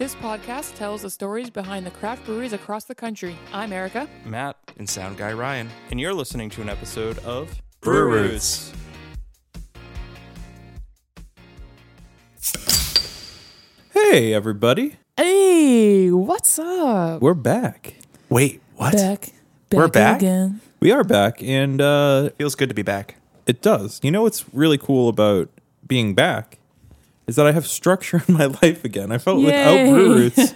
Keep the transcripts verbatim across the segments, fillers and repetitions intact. This podcast tells the stories behind the craft breweries across the country. I'm Erica, Matt, and Sound Guy Ryan, and you're listening to an episode of Brew Roots. Hey, everybody. Hey, what's up? We're back. Wait, what? Back. back We're back? Again. We are back, and uh, feels good to be back. It does. You know what's really cool about being back? Is that I have structure in my life again. I felt Yay. without Brew Roots,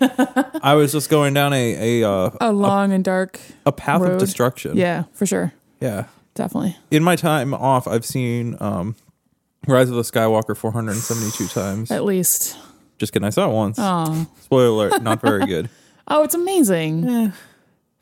I was just going down a a, uh, a long a, and dark a path road. of destruction. Yeah, for sure. Yeah, definitely. In my time off, I've seen um, Rise of the Skywalker four hundred seventy-two times at least. Just kidding, I saw it once. Oh, spoiler alert, not very good. Oh, it's amazing. Eh.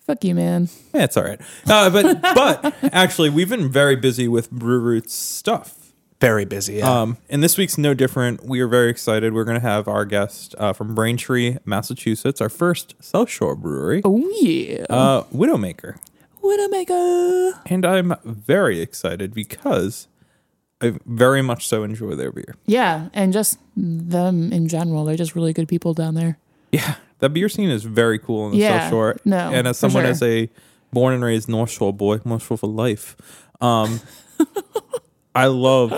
Fuck you, man. Yeah, it's all right. Uh, but but actually, we've been very busy with Brew Roots stuff. Very busy, yeah. Um, and this week's no different. We are very excited. We're going to have our guest uh, from Braintree, Massachusetts, our first South Shore brewery. Oh, yeah. Uh, Widowmaker. Widowmaker. And I'm very excited because I very much so enjoy their beer. Yeah, and just them in general. They're just really good people down there. Yeah, that beer scene is very cool on the yeah, South Shore. No, and as someone, sure. as a born and raised North Shore boy, North Shore for life, um... I love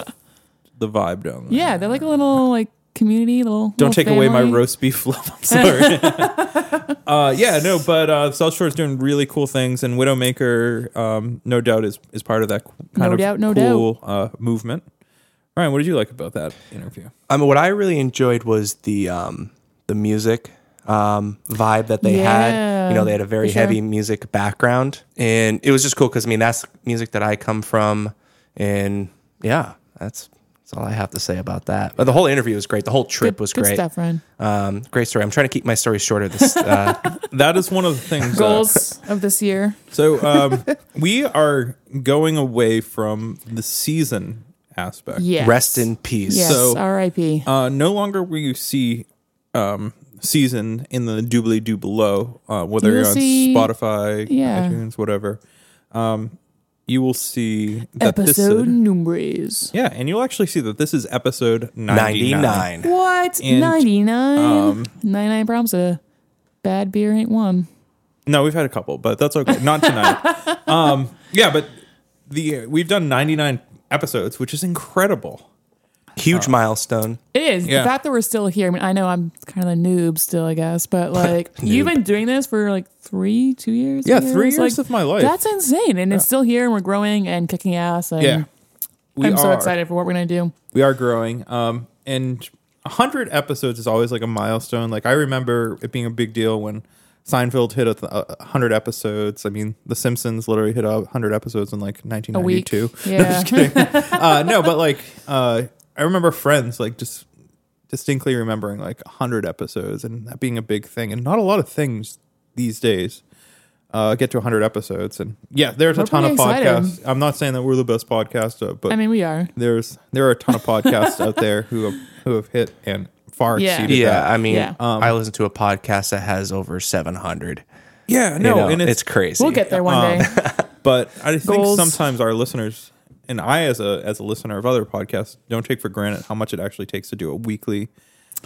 the vibe down there. Yeah, they're like a little like community, little. Don't little take family. away my roast beef love. I'm sorry. uh, yeah, no, but uh, South Shore is doing really cool things, and Widowmaker, um, no doubt, is is part of that kind no of doubt, no cool uh, movement. Ryan, what did you like about that interview? I mean, what I really enjoyed was the um, the music um, vibe that they yeah. had. You know, they had a very sure. heavy music background, and it was just cool because I mean that's music that I come from, and yeah, that's that's all I have to say about that. But the whole interview was great. The whole trip good, was great. Good stuff, Ryan. Um, great story. I'm trying to keep my story shorter. This uh, that is one of the things goals uh, of this year. So um, we are going away from the season aspect. Yes. Rest in peace. Yes. So, R I P Uh, no longer will you see um, season in the doobly doo below, uh, whether you you're see, on Spotify, yeah. iTunes, whatever. Um, You will see that episode numbers. Yeah, and you'll actually see that this is episode ninety-nine. ninety-nine. What? And, ninety-nine? Um, ninety-nine problems. A bad beer ain't one. No, we've had a couple, but that's okay. Not tonight. um, yeah, but the we've done ninety-nine episodes, which is incredible. Huge um, milestone. It is. Yeah. The fact that we're still here. I mean, I know I'm kind of a noob still, I guess, but like you've been doing this for like three, two years? Yeah, two years? three years like, of my life. That's insane. And yeah. it's still here and we're growing and kicking ass. And yeah. We I'm are. so excited for what we're going to do. We are growing. Um, and one hundred episodes is always like a milestone. Like I remember it being a big deal when Seinfeld hit a th- one hundred episodes. I mean, The Simpsons literally hit one hundred episodes in like nineteen ninety-two. Yeah. No, just kidding. uh, no, but like... Uh, I remember Friends, like, just distinctly remembering, like, one hundred episodes and that being a big thing. And not a lot of things these days uh, get to one hundred episodes. And, yeah, there's we're a ton of excited. podcasts. I'm not saying that we're the best podcast, of, but... I mean, we are. There's There are a ton of podcasts out there who have, who have hit and far yeah. exceeded Yeah, that. I mean, yeah. Um, I listen to a podcast that has over seven hundred. Yeah, no, you know, and it's, it's crazy. We'll get there one day. Um, but I think Goals. sometimes our listeners... And I, as a as a listener of other podcasts, don't take for granted how much it actually takes to do a weekly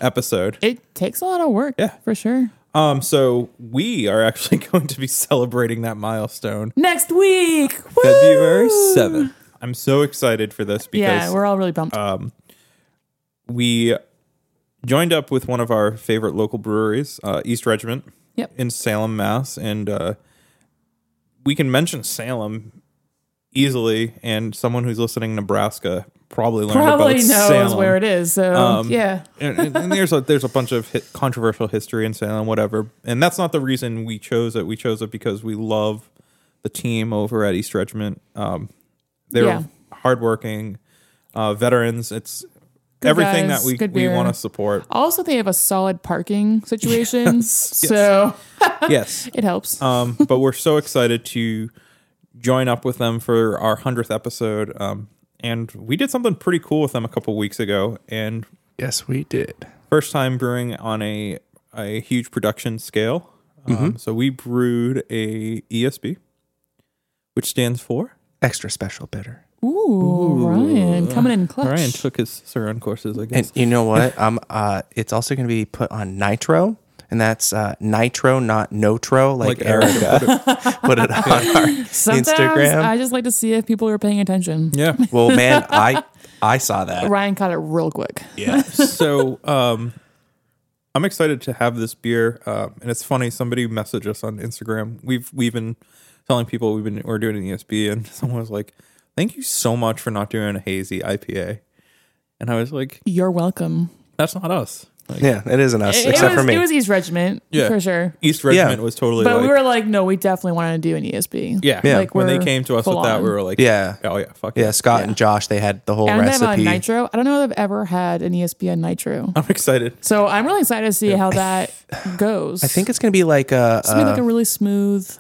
episode. It takes a lot of work, yeah, for sure. Um, so we are actually going to be celebrating that milestone next week, Woo! February seventh. I'm so excited for this because yeah, we're all really pumped. Um, we joined up with one of our favorite local breweries, uh, East Regiment, yep. in Salem, Mass, and uh, we can mention Salem. Easily, and someone who's listening in Nebraska probably learned probably about Salem. Probably knows where it is, so um, yeah. and, and, and there's a there's a bunch of hit, controversial history in Salem, whatever. And that's not the reason we chose it. We chose it because we love the team over at East Regiment. Um, they're yeah. hardworking uh, veterans. It's good everything guys, that we, we want to support. Also, they have a solid parking situation, yes, yes. so yes, it helps. Um, but we're so excited to... join up with them for our one hundredth episode. Um, and we did something pretty cool with them a couple weeks ago. And yes, we did. First time brewing on a, a huge production scale. Um, mm-hmm. So we brewed a E S B, which stands for? Extra Special Bitter. Ooh, Ooh. Ryan coming in clutch. Ryan took his Saran courses, I guess. And you know what? um, uh, it's also going to be put on nitro. and that's uh, nitro, not notro, like, like Erica put it on our Sometimes Instagram. I just like to see if people are paying attention. Yeah. Well, man, I I saw that. Ryan caught it real quick. Yeah. So um, I'm excited to have this beer, um, and it's funny. Somebody messaged us on Instagram. We've we've been telling people we've been we're doing an E S B, and someone was like, "Thank you so much for not doing a hazy I P A." And I was like, "You're welcome." That's not us. Like, yeah, it isn't us, it, except it was, for me. It was East Regiment, yeah. for sure. East Regiment yeah. was totally But like, we were like, no, we definitely want to do an E S B. Yeah. yeah. Like, when they came to us with on. that, we were like, yeah. oh, yeah, fuck yeah. Yeah, Scott yeah. and Josh, they had the whole and recipe. And then on Nitro, I don't know if I've ever had an E S B on Nitro. I'm excited. So I'm really excited to see yeah. how that goes. I think it's going to be like a... It's going to be like a really smooth...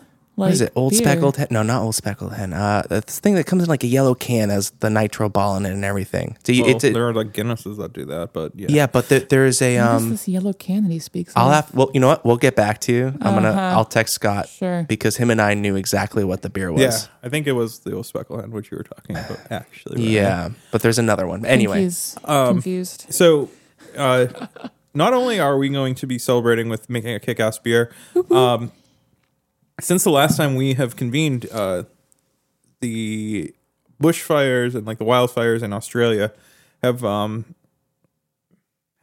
Like what is it? Old beer. Speckled Hen? No, not Old Speckled Hen. Uh, this thing that comes in like a yellow can has the nitro ball in it and everything. So you, well, it's a, there are like Guinnesses that do that, but yeah. Yeah, but there, there is a... Um, what is this yellow can that he speaks I'll of? have. Well, you know what? We'll get back to you. I'm uh-huh. gonna, I'll text Scott sure. because him and I knew exactly what the beer was. Yeah, I think it was the Old Speckled Hen, which you were talking about, actually. Right? Yeah, but there's another one. Anyway. He's um, confused. So... Uh, not only are we going to be celebrating with making a kick-ass beer... um, since the last time we have convened, uh, the bushfires and like the wildfires in Australia have um,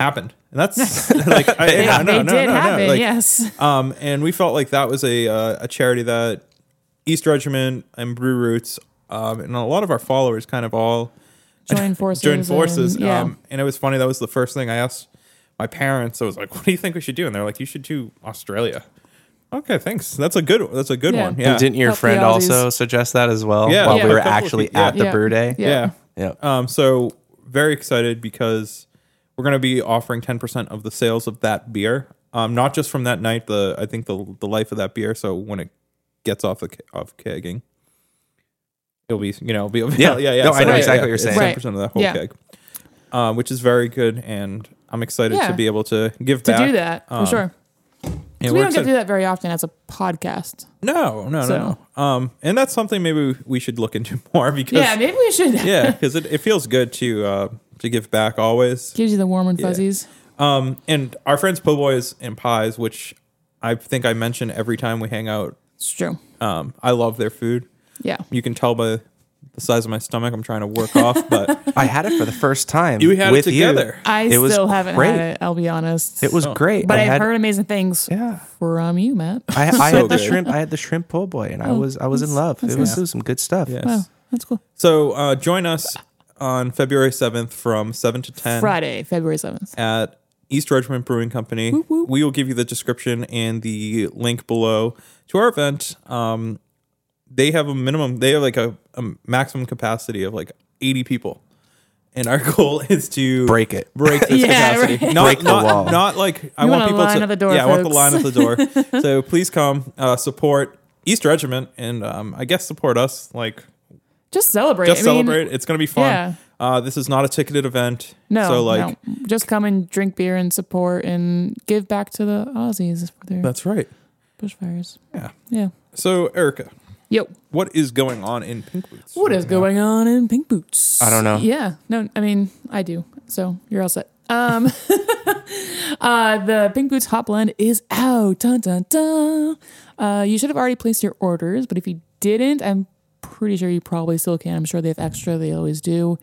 happened, and that's like I, they, I, no, they no, did no, happen, no. Like, yes. Um, and we felt like that was a uh, a charity that East Regiment and Brew Roots um, and a lot of our followers kind of all joined forces. joined forces, and, yeah. um, and it was funny. That was the first thing I asked my parents. I was like, "What do you think we should do?" And they're like, "You should do Australia." Okay, thanks. That's a good. That's a good yeah. one. Yeah. And didn't your Help friend also suggest that as well yeah, while yeah, we were actually yeah. at the yeah. brew day? Yeah. yeah. Yeah. Um. So very excited because we're going to be offering ten percent of the sales of that beer. Um. Not just from that night. The I think the the life of that beer. So when it gets off the off kegging, it'll be you know be yeah yeah yeah. yeah. No, so I know right, exactly yeah, what you're saying. ten percent right. of that whole yeah. keg, uh, which is very good, and I'm excited yeah. to be able to give to back to do that um, for sure. Yeah, we don't excited. get to do that very often as a podcast. No, no, so. no. Um, and that's something maybe we should look into more because yeah, maybe we should. yeah, because it, it feels good to uh, to give back always. Gives you the warm and fuzzies. Yeah. Um, and our friends Po' Boys and Pies, which I think I mention every time we hang out. It's true. Um, I love their food. Yeah, you can tell by the size of my stomach. I'm trying to work off, but I had it for the first time. You had with it together. You. I it still haven't great. had it. I'll be honest. It was oh. great, but I I've had, heard amazing things yeah. from you, Matt. I, I so had good. the shrimp. I had the shrimp po' boy, and oh, I was I was in love. It was, it was some good stuff. Yes. Wow, that's cool. So uh, join us on February seventh from seven to ten. Friday, February seventh at East Regiment Brewing Company. Whoop, whoop. We will give you the description and the link below to our event. Um, They have a minimum, they have like a, a maximum capacity of like eighty people. And our goal is to break it, break this yeah, capacity. Right. Not, break not, the wall. Not like you I want, want people line to, at the door, yeah, folks. I want the line at the door. So please come uh, support East Regiment and um, I guess support us. Like, just celebrate. Just I celebrate. Mean, it's going to be fun. Yeah. Uh, this is not a ticketed event. No, so like, no. Just come and drink beer and support and give back to the Aussies. For their that's right. Bushfires. Yeah. Yeah. So Erica. Yo. What is going on in Pink Boots? What right is now? going on in Pink Boots? I don't know. Yeah. No, I mean, I do. So you're all set. Um, uh, the Pink Boots Hot Blend is out. Dun, dun, dun. Uh, you should have already placed your orders, but if you didn't, I'm pretty sure you probably still can. I'm sure they have extra. They always do.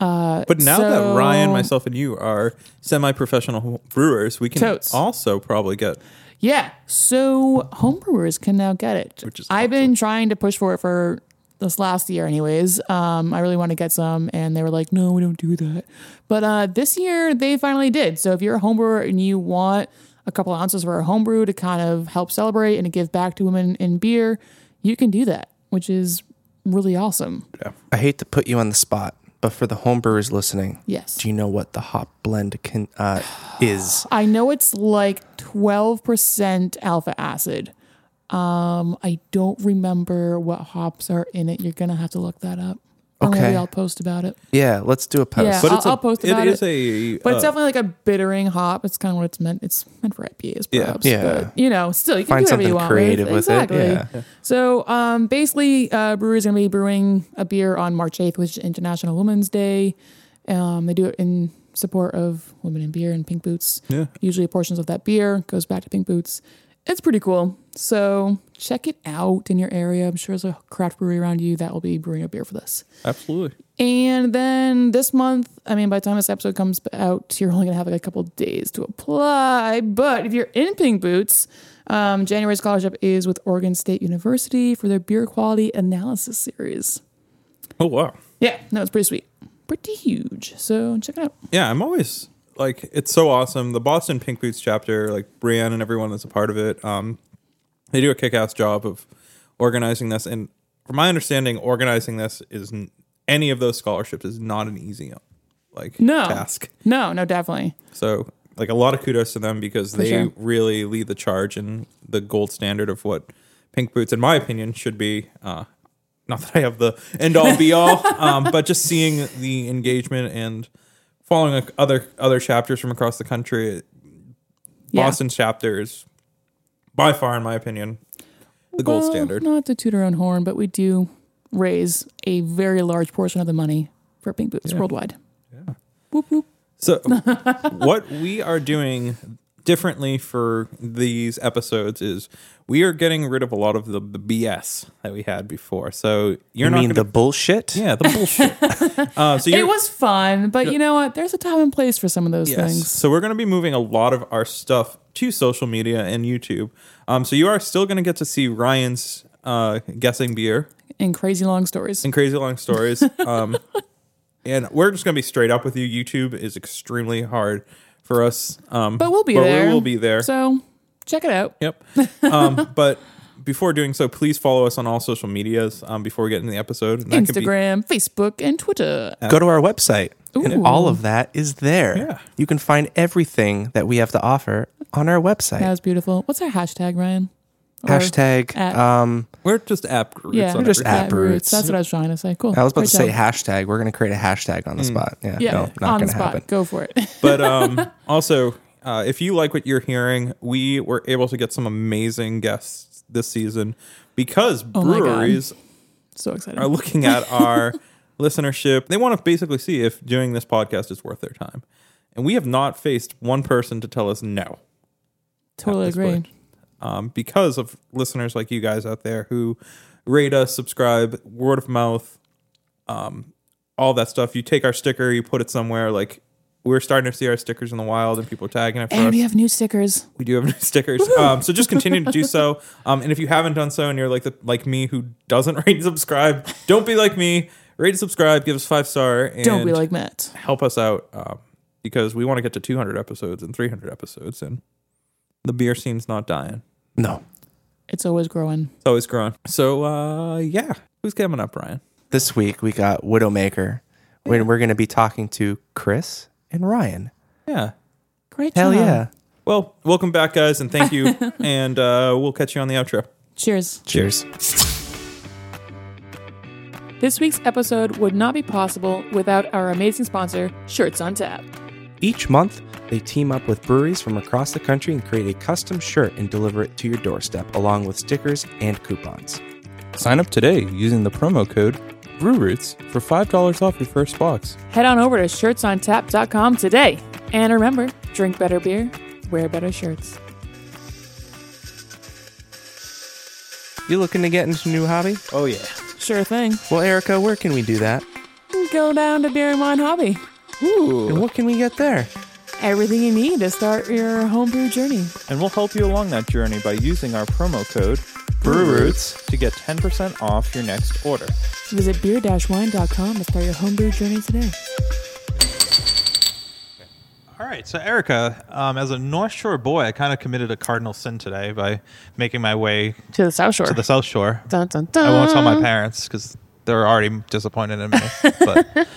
Uh, but now so, that Ryan, myself, and you are semi-professional brewers, we can totes. also probably get... Yeah, so homebrewers can now get it. Which is I've awesome. been trying to push for it for this last year anyways. Um, I really want to get some, and they were like, no, we don't do that. But uh, this year, they finally did. So if you're a homebrewer and you want a couple ounces for a homebrew to kind of help celebrate and to give back to women in beer, you can do that, which is really awesome. Yeah. I hate to put you on the spot, but for the homebrewers listening, yes. do you know what the hop blend can uh, is? I know it's like twelve percent alpha acid. Um, I don't remember what hops are in it. You're going to have to look that up. Okay. Maybe I'll post about it. Yeah, let's do a post. Yeah, but I'll, it's a, I'll post about it. Is it. A, but uh, it's definitely like a bittering hop. It's kind of what it's meant. It's meant for I P As, perhaps. Yeah, yeah. But, you know, still, you can Find do whatever you want. Find something creative with it. Exactly. Yeah. Yeah. So um, basically, uh, brewery is going to be brewing a beer on March eighth, which is International Women's Day. Um, they do it in support of Women in Beer and Pink Boots. Yeah. Usually portions of that beer goes back to Pink Boots. It's pretty cool. So check it out in your area. I'm sure there's a craft brewery around you that will be brewing a beer for this. Absolutely. And then this month, I mean, by the time this episode comes out, you're only going to have like a couple days to apply. But if you're in Pink Boots, um, January scholarship is with Oregon State University for their beer quality analysis series. Oh, wow. Yeah. No, it's pretty sweet. Pretty huge. So check it out. Yeah, I'm always... Like, it's so awesome. The Boston Pink Boots chapter, like, Brianne and everyone that's a part of it, um, they do a kick-ass job of organizing this. And from my understanding, organizing this is any of those scholarships is not an easy, like, no. task. No, no, definitely. So, like, a lot of kudos to them because For they sure. really lead the charge in the gold standard of what Pink Boots, in my opinion, should be. Uh, not that I have the end-all, be-all, um, but just seeing the engagement and... Following other other chapters from across the country, yeah. Boston's chapter is by far, in my opinion, the well, gold standard. Not to toot our own horn, but we do raise a very large portion of the money for Pink Boots yeah. worldwide. Yeah. Whoop, whoop. So what we are doing differently for these episodes is we are getting rid of a lot of the, the B S that we had before. So you're you not mean gonna, the bullshit? Yeah, the bullshit. uh, so it was fun, but you know what? There's a time and place for some of those yes. things. So we're going to be moving a lot of our stuff to social media and YouTube. Um, so you are still going to get to see Ryan's uh, guessing beer and crazy long stories and crazy long stories. um, and we're just going to be straight up with you. YouTube is extremely hard. For us, um, but we'll be but there. We will be there, so check it out. Yep. Um, but before doing so, please follow us on all social medias. Um, before we get into the episode, and that Instagram, could be, Facebook, and Twitter. Go to our website, Ooh. and all of that is there. Yeah. You can find everything that we have to offer on our website. That was beautiful. What's our hashtag, Ryan? Or hashtag. At, um, we're just app roots. Yeah, we're just app roots. That's what I was trying to say. Cool. I was about Great to job. say hashtag. We're going to create a hashtag on the mm. spot. Yeah, yeah. No, not on gonna the spot. Happen. Go for it. But um, also, uh, if you like what you're hearing, we were able to get some amazing guests this season because oh breweries so excited. are looking at our listenership. They want to basically see if doing this podcast is worth their time, and we have not faced one person to tell us no. Totally agree. Um, because of listeners like you guys out there who rate us, subscribe, word of mouth, um, all that stuff. You take our sticker, you put it somewhere. Like, we're starting to see our stickers in the wild, and people are tagging it for and us. And we have new stickers. We do have new stickers. Um, so just continue to do so. Um, and if you haven't done so, and you're like the, like me who doesn't rate and subscribe, don't be like me. Rate and subscribe. Give us five star. And don't be like Matt. Help us out um, because we want to get to two hundred episodes and three hundred episodes, and the beer scene's not dying. No. It's always growing. It's always growing. So, uh, yeah. Who's coming up, Ryan? This week, we got Widowmaker. When we're going to be talking to Chris and Ryan. Yeah. Great Hell job. Hell yeah. Well, welcome back, guys, and thank you. and uh, we'll catch you on the outro. Cheers. Cheers. This week's episode would not be possible without our amazing sponsor, Shirts on Tap. Each month, they team up with breweries from across the country and create a custom shirt and deliver it to your doorstep, along with stickers and coupons. Sign up today using the promo code BrewRoots for five dollars off your first box. Head on over to shirts on tap dot com today. And remember, drink better beer, wear better shirts. You looking to get into a new hobby? Oh, yeah. Sure thing. Well, Erica, where can we do that? Go down to Beer and Wine Hobby. Ooh. And what can we get there? Everything you need to start your homebrew journey. And we'll help you along that journey by using our promo code BrewRoots to get ten percent off your next order. Visit beer dash wine dot com to start your homebrew journey today. All right, so Erica, um, as a North Shore boy, I kind of committed a cardinal sin today by making my way to the South Shore. To the South Shore. Dun, dun, dun. I won't tell my parents because they're already disappointed in me. But...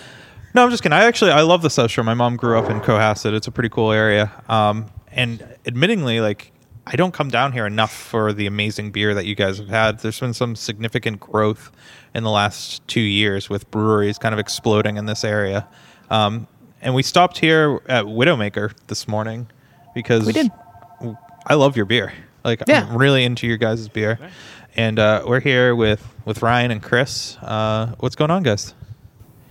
No, I'm just kidding. I actually, I love the South Shore. My mom grew up in Cohasset. It's a pretty cool area. Um, and admittingly, like, I don't come down here enough for the amazing beer that you guys have had. There's been some significant growth in the last two years with breweries kind of exploding in this area. Um, and we stopped here at Widowmaker this morning because we did. I love your beer. Like, yeah. I'm really into your guys' beer. And uh, we're here with, with Ryan and Chris. Uh, what's going on, guys?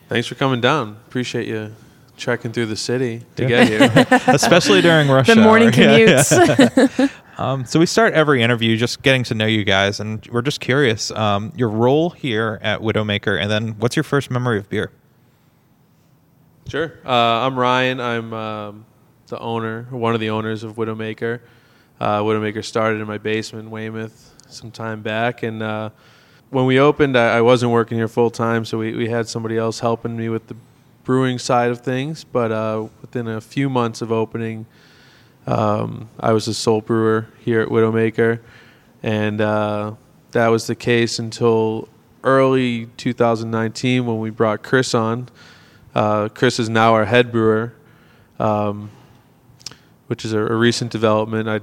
Thanks for coming down. Appreciate you trekking through the city to yeah. get here. Especially during rush hour. The morning commutes. Yeah, yeah. um, so we start every interview just getting to know you guys, and we're just curious, um, your role here at Widowmaker, and then what's your first memory of beer? Sure. Uh, I'm Ryan. I'm um, the owner, one of the owners of Widowmaker. Uh, Widowmaker started in my basement in Weymouth some time back, and uh, when we opened, I, I wasn't working here full time, so we, we had somebody else helping me with the brewing side of things, but uh, within a few months of opening, um, I was the sole brewer here at Widowmaker, and uh, that was the case until early two thousand nineteen when we brought Chris on. Uh, Chris is now our head brewer, um, which is a, a recent development. I,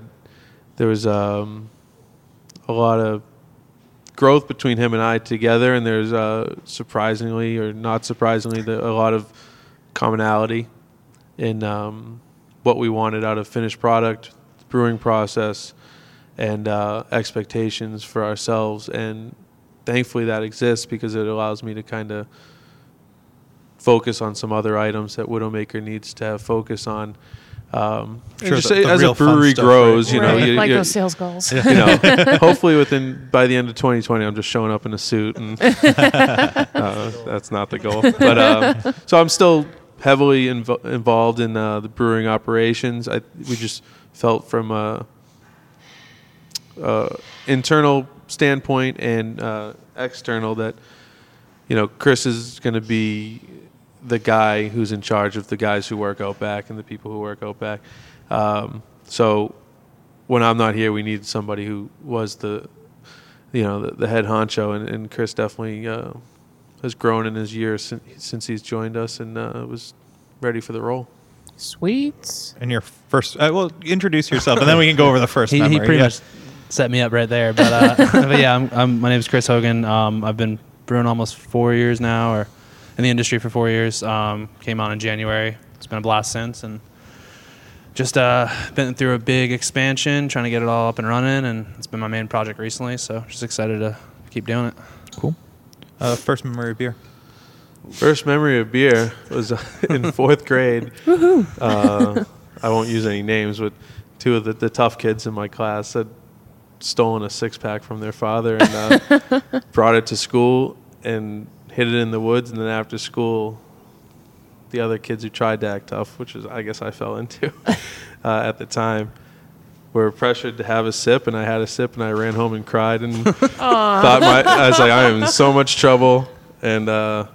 there was um, a lot of growth between him and I together, and there's uh, surprisingly or not surprisingly the, a lot of commonality in um, what we wanted out of finished product, the brewing process, and uh, expectations for ourselves. And thankfully that exists because it allows me to kind of focus on some other items that Widowmaker needs to have focus on. Um, sure, just the, the as a brewery stuff, grows, right? you know, right. you, like you, those sales goals. You know, hopefully within by the end of twenty twenty, I'm just showing up in a suit, and uh, that's not the goal. But um, so I'm still heavily inv- involved in uh, the brewing operations. I we just felt from a, a internal standpoint and uh, external that you know Chris is going to be the guy who's in charge of the guys who work out back and the people who work out back. Um, so when I'm not here, we needed somebody who was the, you know, the, the head honcho. And, and Chris definitely uh, has grown in his years since, since he's joined us and uh, was ready for the role. Sweet. And your first, uh, well, introduce yourself and then we can go over the first he, memory. He pretty yeah. much set me up right there. But, uh, but yeah, I'm, I'm, my name is Chris Hogan. Um, I've been brewing almost four years now or in the industry for four years, um, came on in January. It's been a blast since, and just uh, been through a big expansion, trying to get it all up and running, and it's been my main project recently, so just excited to keep doing it. Cool. Uh, first memory of beer? First memory of beer was in fourth grade. Woohoo! Uh, I won't use any names, but two of the, the tough kids in my class had stolen a six-pack from their father and uh, brought it to school, and hid it in the woods, and then after school, the other kids who tried to act tough, which is I guess I fell into uh, at the time, were pressured to have a sip, and I had a sip, and I ran home and cried, and thought my, I was like, I am in so much trouble, and uh,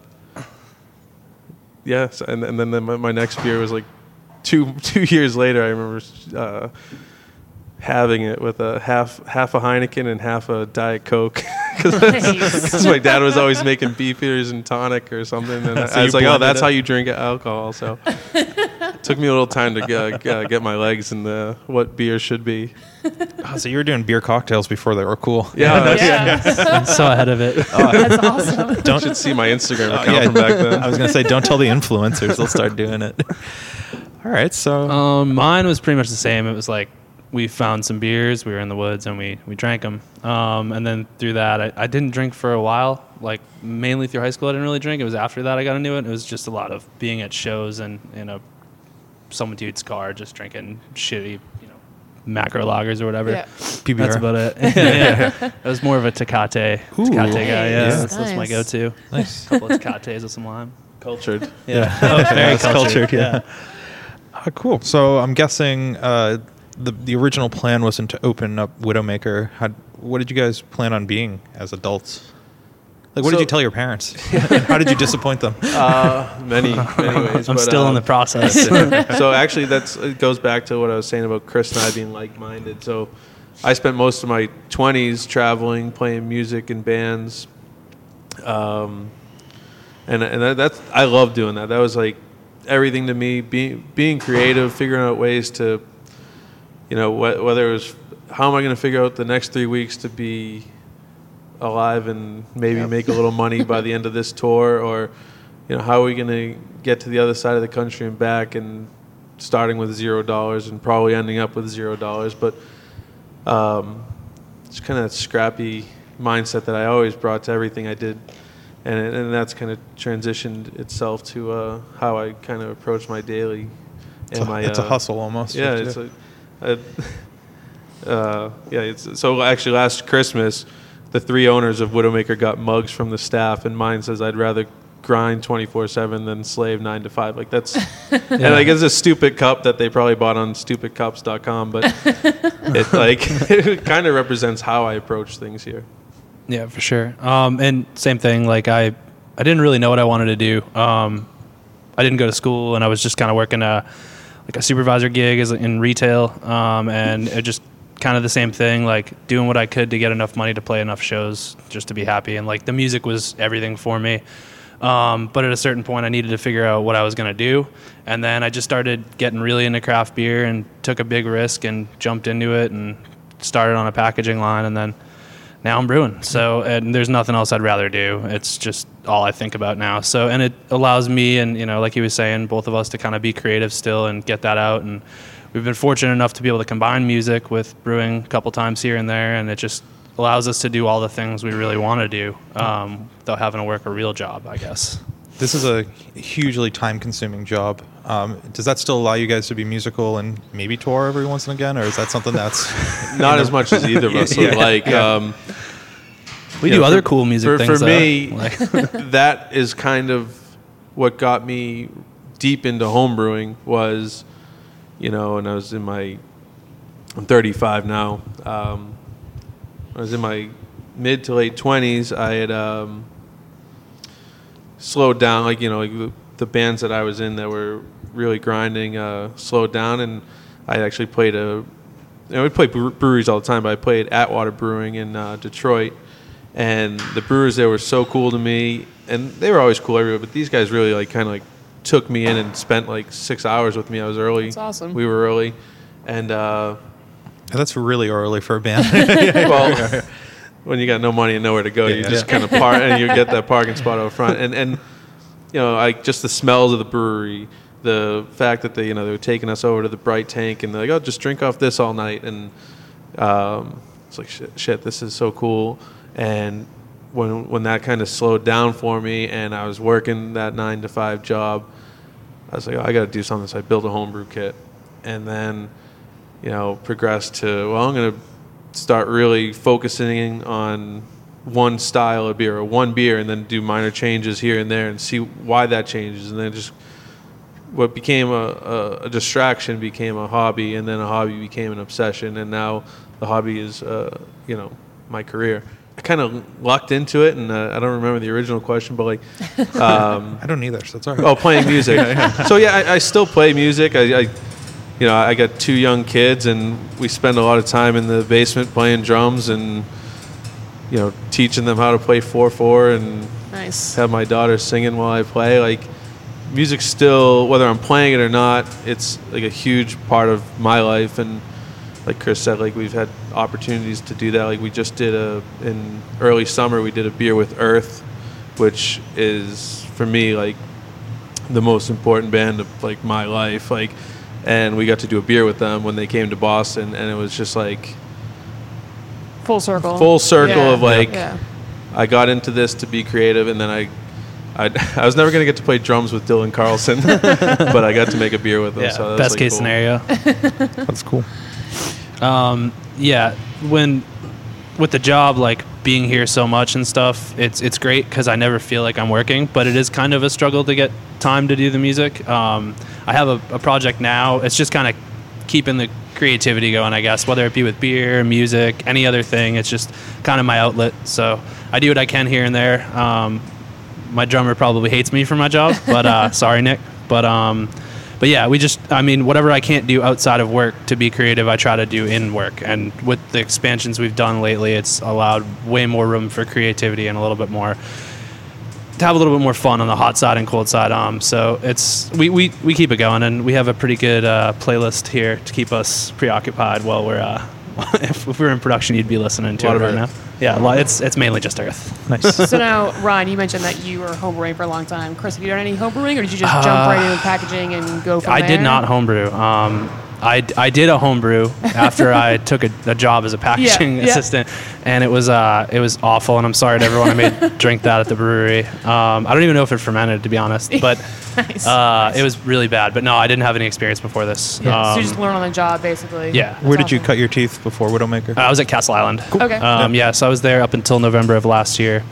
yes, yeah, and, and then, then my next beer was like two two years later. I remember uh, having it with a half half a Heineken and half a Diet Coke. Because my dad was always making beef beers and tonic or something, and so I was like, "Oh, that's it. How you drink alcohol." So it took me a little time to uh, g- uh, get my legs in the what beer should be. Oh, so you were doing beer cocktails before they were cool. Yeah, yeah. yeah. yeah. I'm so ahead of it. Oh, that's awesome. Don't you should see my Instagram account oh, yeah. from back then. I was gonna say, don't tell the influencers. They'll start doing it. All right, so um, mine was pretty much the same. It was like, we found some beers, we were in the woods, and we, we drank them. Um, and then through that, I, I didn't drink for a while, like mainly through high school I didn't really drink. It was after that I got into it. It was just a lot of being at shows and in a some dude's car just drinking shitty, you know, macro lagers or whatever. Yeah. P B R. That's about it. yeah, yeah. I was more of a Tecate, Ooh, Tecate nice. guy. Yeah, nice. that's, that's my go-to. Nice. A couple of Tecates with some lime. Cultured. Yeah, yeah. Oh, very cultured. cultured. Yeah. Oh, cool. So I'm guessing. Uh, The the original plan wasn't to open up Widowmaker. How, what did you guys plan on being as adults? Like, what so, did you tell your parents? How did you disappoint them? Uh, many, many ways. I'm but, still uh, in the process. So actually, that's it goes back to what I was saying about Chris and I being like-minded. So I spent most of my twenties traveling, playing music in bands, um, and and that's I love doing that. That was like everything to me. Being being creative, figuring out ways to. You know, wh- whether it was, how am I going to figure out the next three weeks to be alive and maybe yep. make a little money by the end of this tour, or, you know, how are we going to get to the other side of the country and back, and starting with zero dollars and probably ending up with zero dollars. But um, it's kind of that scrappy mindset that I always brought to everything I did and and that's kind of transitioned itself to uh, how I kind of approach my daily. It's, and a, my, it's uh, a hustle almost. Yeah, it's a, a, uh, yeah. It's so actually last Christmas, the three owners of Widowmaker got mugs from the staff, and mine says, "I'd rather grind twenty-four seven than slave nine to five like that's yeah. And like it's a stupid cup that they probably bought on stupid cups dot com, but it like it kind of represents how I approach things here. Yeah, for sure. Um and same thing, like I I didn't really know what I wanted to do. um I didn't go to school, and I was just kind of working a like a supervisor gig as in retail, um and it just kind of the same thing, like doing what I could to get enough money to play enough shows just to be happy, and like the music was everything for me. Um, but at a certain point I needed to figure out what I was going to do. And then I just started getting really into craft beer and took a big risk and jumped into it and started on a packaging line. And then now I'm brewing. So, and there's nothing else I'd rather do. It's just all I think about now. So, and it allows me and, you know, like he was saying, both of us to kind of be creative still and get that out. And we've been fortunate enough to be able to combine music with brewing a couple times here and there. And it just allows us to do all the things we really want to do, um, without having to work a real job, I guess. This is a hugely time-consuming job. Um, does that still allow you guys to be musical and maybe tour every once and again, or is that something that's... Not as much as either of us would yeah, like. Yeah. Um, we do know, other for, cool music for, things. For me, like. That is kind of what got me deep into homebrewing was, you know, and I was in my... I'm thirty-five now. Um, I was in my mid to late twenties. I had um, slowed down, like, you know, like the bands that I was in that were really grinding uh, slowed down, and I actually played a, you know, we played breweries all the time, but I played Atwater Brewing in uh, Detroit, and the brewers there were so cool to me, and they were always cool everywhere, but these guys really, like, kind of, like, took me in and spent, like, six hours with me. I was early. That's awesome. We were early, and... Uh, That's really early for a band. Well, when you got no money and nowhere to go, yeah, you just yeah. kind of park, and you get that parking spot out front. And, and you know, like just the smells of the brewery, the fact that they, you know, they were taking us over to the Bright Tank, and they're like, oh, just drink off this all night. And um, it's like, shit, shit, this is so cool. And when when that kind of slowed down for me, and I was working that nine to five job, I was like, oh, I got to do something. So I built a homebrew kit, and then, you know, progressed to, well, I'm going to start really focusing on one style of beer or one beer, and then do minor changes here and there and see why that changes. And then just what became a, a, a distraction became a hobby, and then a hobby became an obsession. And now the hobby is, uh, you know, my career. I kind of lucked into it, and uh, I don't remember the original question, but like... Um, I don't either, so it's all right. Oh, playing music. yeah, yeah. So, yeah, I, I still play music. I... I You know, I got two young kids, and we spend a lot of time in the basement playing drums and, you know, teaching them how to play four four and nice. Have my daughter singing while I play. Like, music's still, whether I'm playing it or not, it's, like, a huge part of my life. And like Chris said, like, we've had opportunities to do that. Like, we just did a, in early summer, we did a beer with Earth, which is, for me, like, the most important band of, like, my life. Like... And we got to do a beer with them when they came to Boston, and it was just like full circle. Full circle yeah, of like, yeah. I got into this to be creative, and then I, I, I was never gonna get to play drums with Dylan Carlson, but I got to make a beer with him. Yeah, so that's best like case cool. scenario. That's cool. Um, yeah, when with the job, like being here so much and stuff, it's it's great because I never feel like I'm working, but it is kind of a struggle to get time to do the music. Um, I have a, a project now. It's just kind of keeping the creativity going, I guess, whether it be with beer, music, any other thing. It's just kind of my outlet. So I do what I can here and there. Um, my drummer probably hates me for my job, but uh, sorry, Nick. But um, but yeah, we just, I mean, whatever I can't do outside of work to be creative, I try to do in work. And with the expansions we've done lately, it's allowed way more room for creativity and a little bit more to have a little bit more fun on the hot side and cold side. Um, so it's we, we, we keep it going, and we have a pretty good uh, playlist here to keep us preoccupied while we're uh, if, if we're in production, you'd be listening to it right now. Yeah, it's it's mainly just Earth. Nice. So now, Ryan, you mentioned that you were homebrewing for a long time. Chris, have you done any homebrewing, or did you just uh, jump right into packaging and go from I there? I did not homebrew. Um, I, I did a homebrew after I took a, a job as a packaging yeah, assistant, yeah. and it was uh it was awful. And I'm sorry to everyone I made drink that at the brewery. Um, I don't even know if it fermented, to be honest, but nice. Uh, nice. It was really bad. But no, I didn't have any experience before this. Yeah. Um, so you just learn on the job, basically. Yeah. That's Where did awesome. you cut your teeth before Widowmaker? Uh, I was at Castle Island. Cool. Okay. Um, yeah. yeah. So I was there up until November of last year.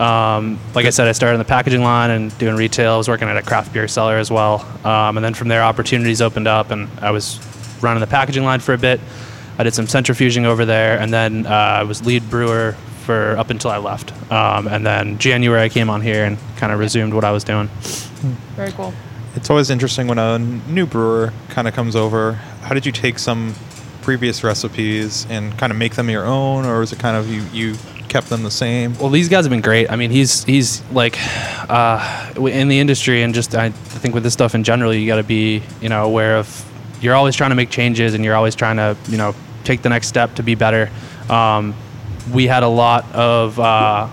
Um, like I said, I started in the packaging line and doing retail. I was working at a craft beer cellar as well. Um, and then from there, opportunities opened up, and I was running the packaging line for a bit. I did some centrifuging over there, and then uh, I was lead brewer for up until I left. Um, and then January, I came on here and kind of resumed what I was doing. Very cool. It's always interesting when a new brewer kind of comes over. How did you take some previous recipes and kind of make them your own, or was it kind of you... you kept them the same? Well, these guys have been great. I mean, he's he's like uh, in the industry, and just I think with this stuff in general, you got to be you know aware of. You're always trying to make changes, and you're always trying to you know take the next step to be better. Um, we had a lot of uh,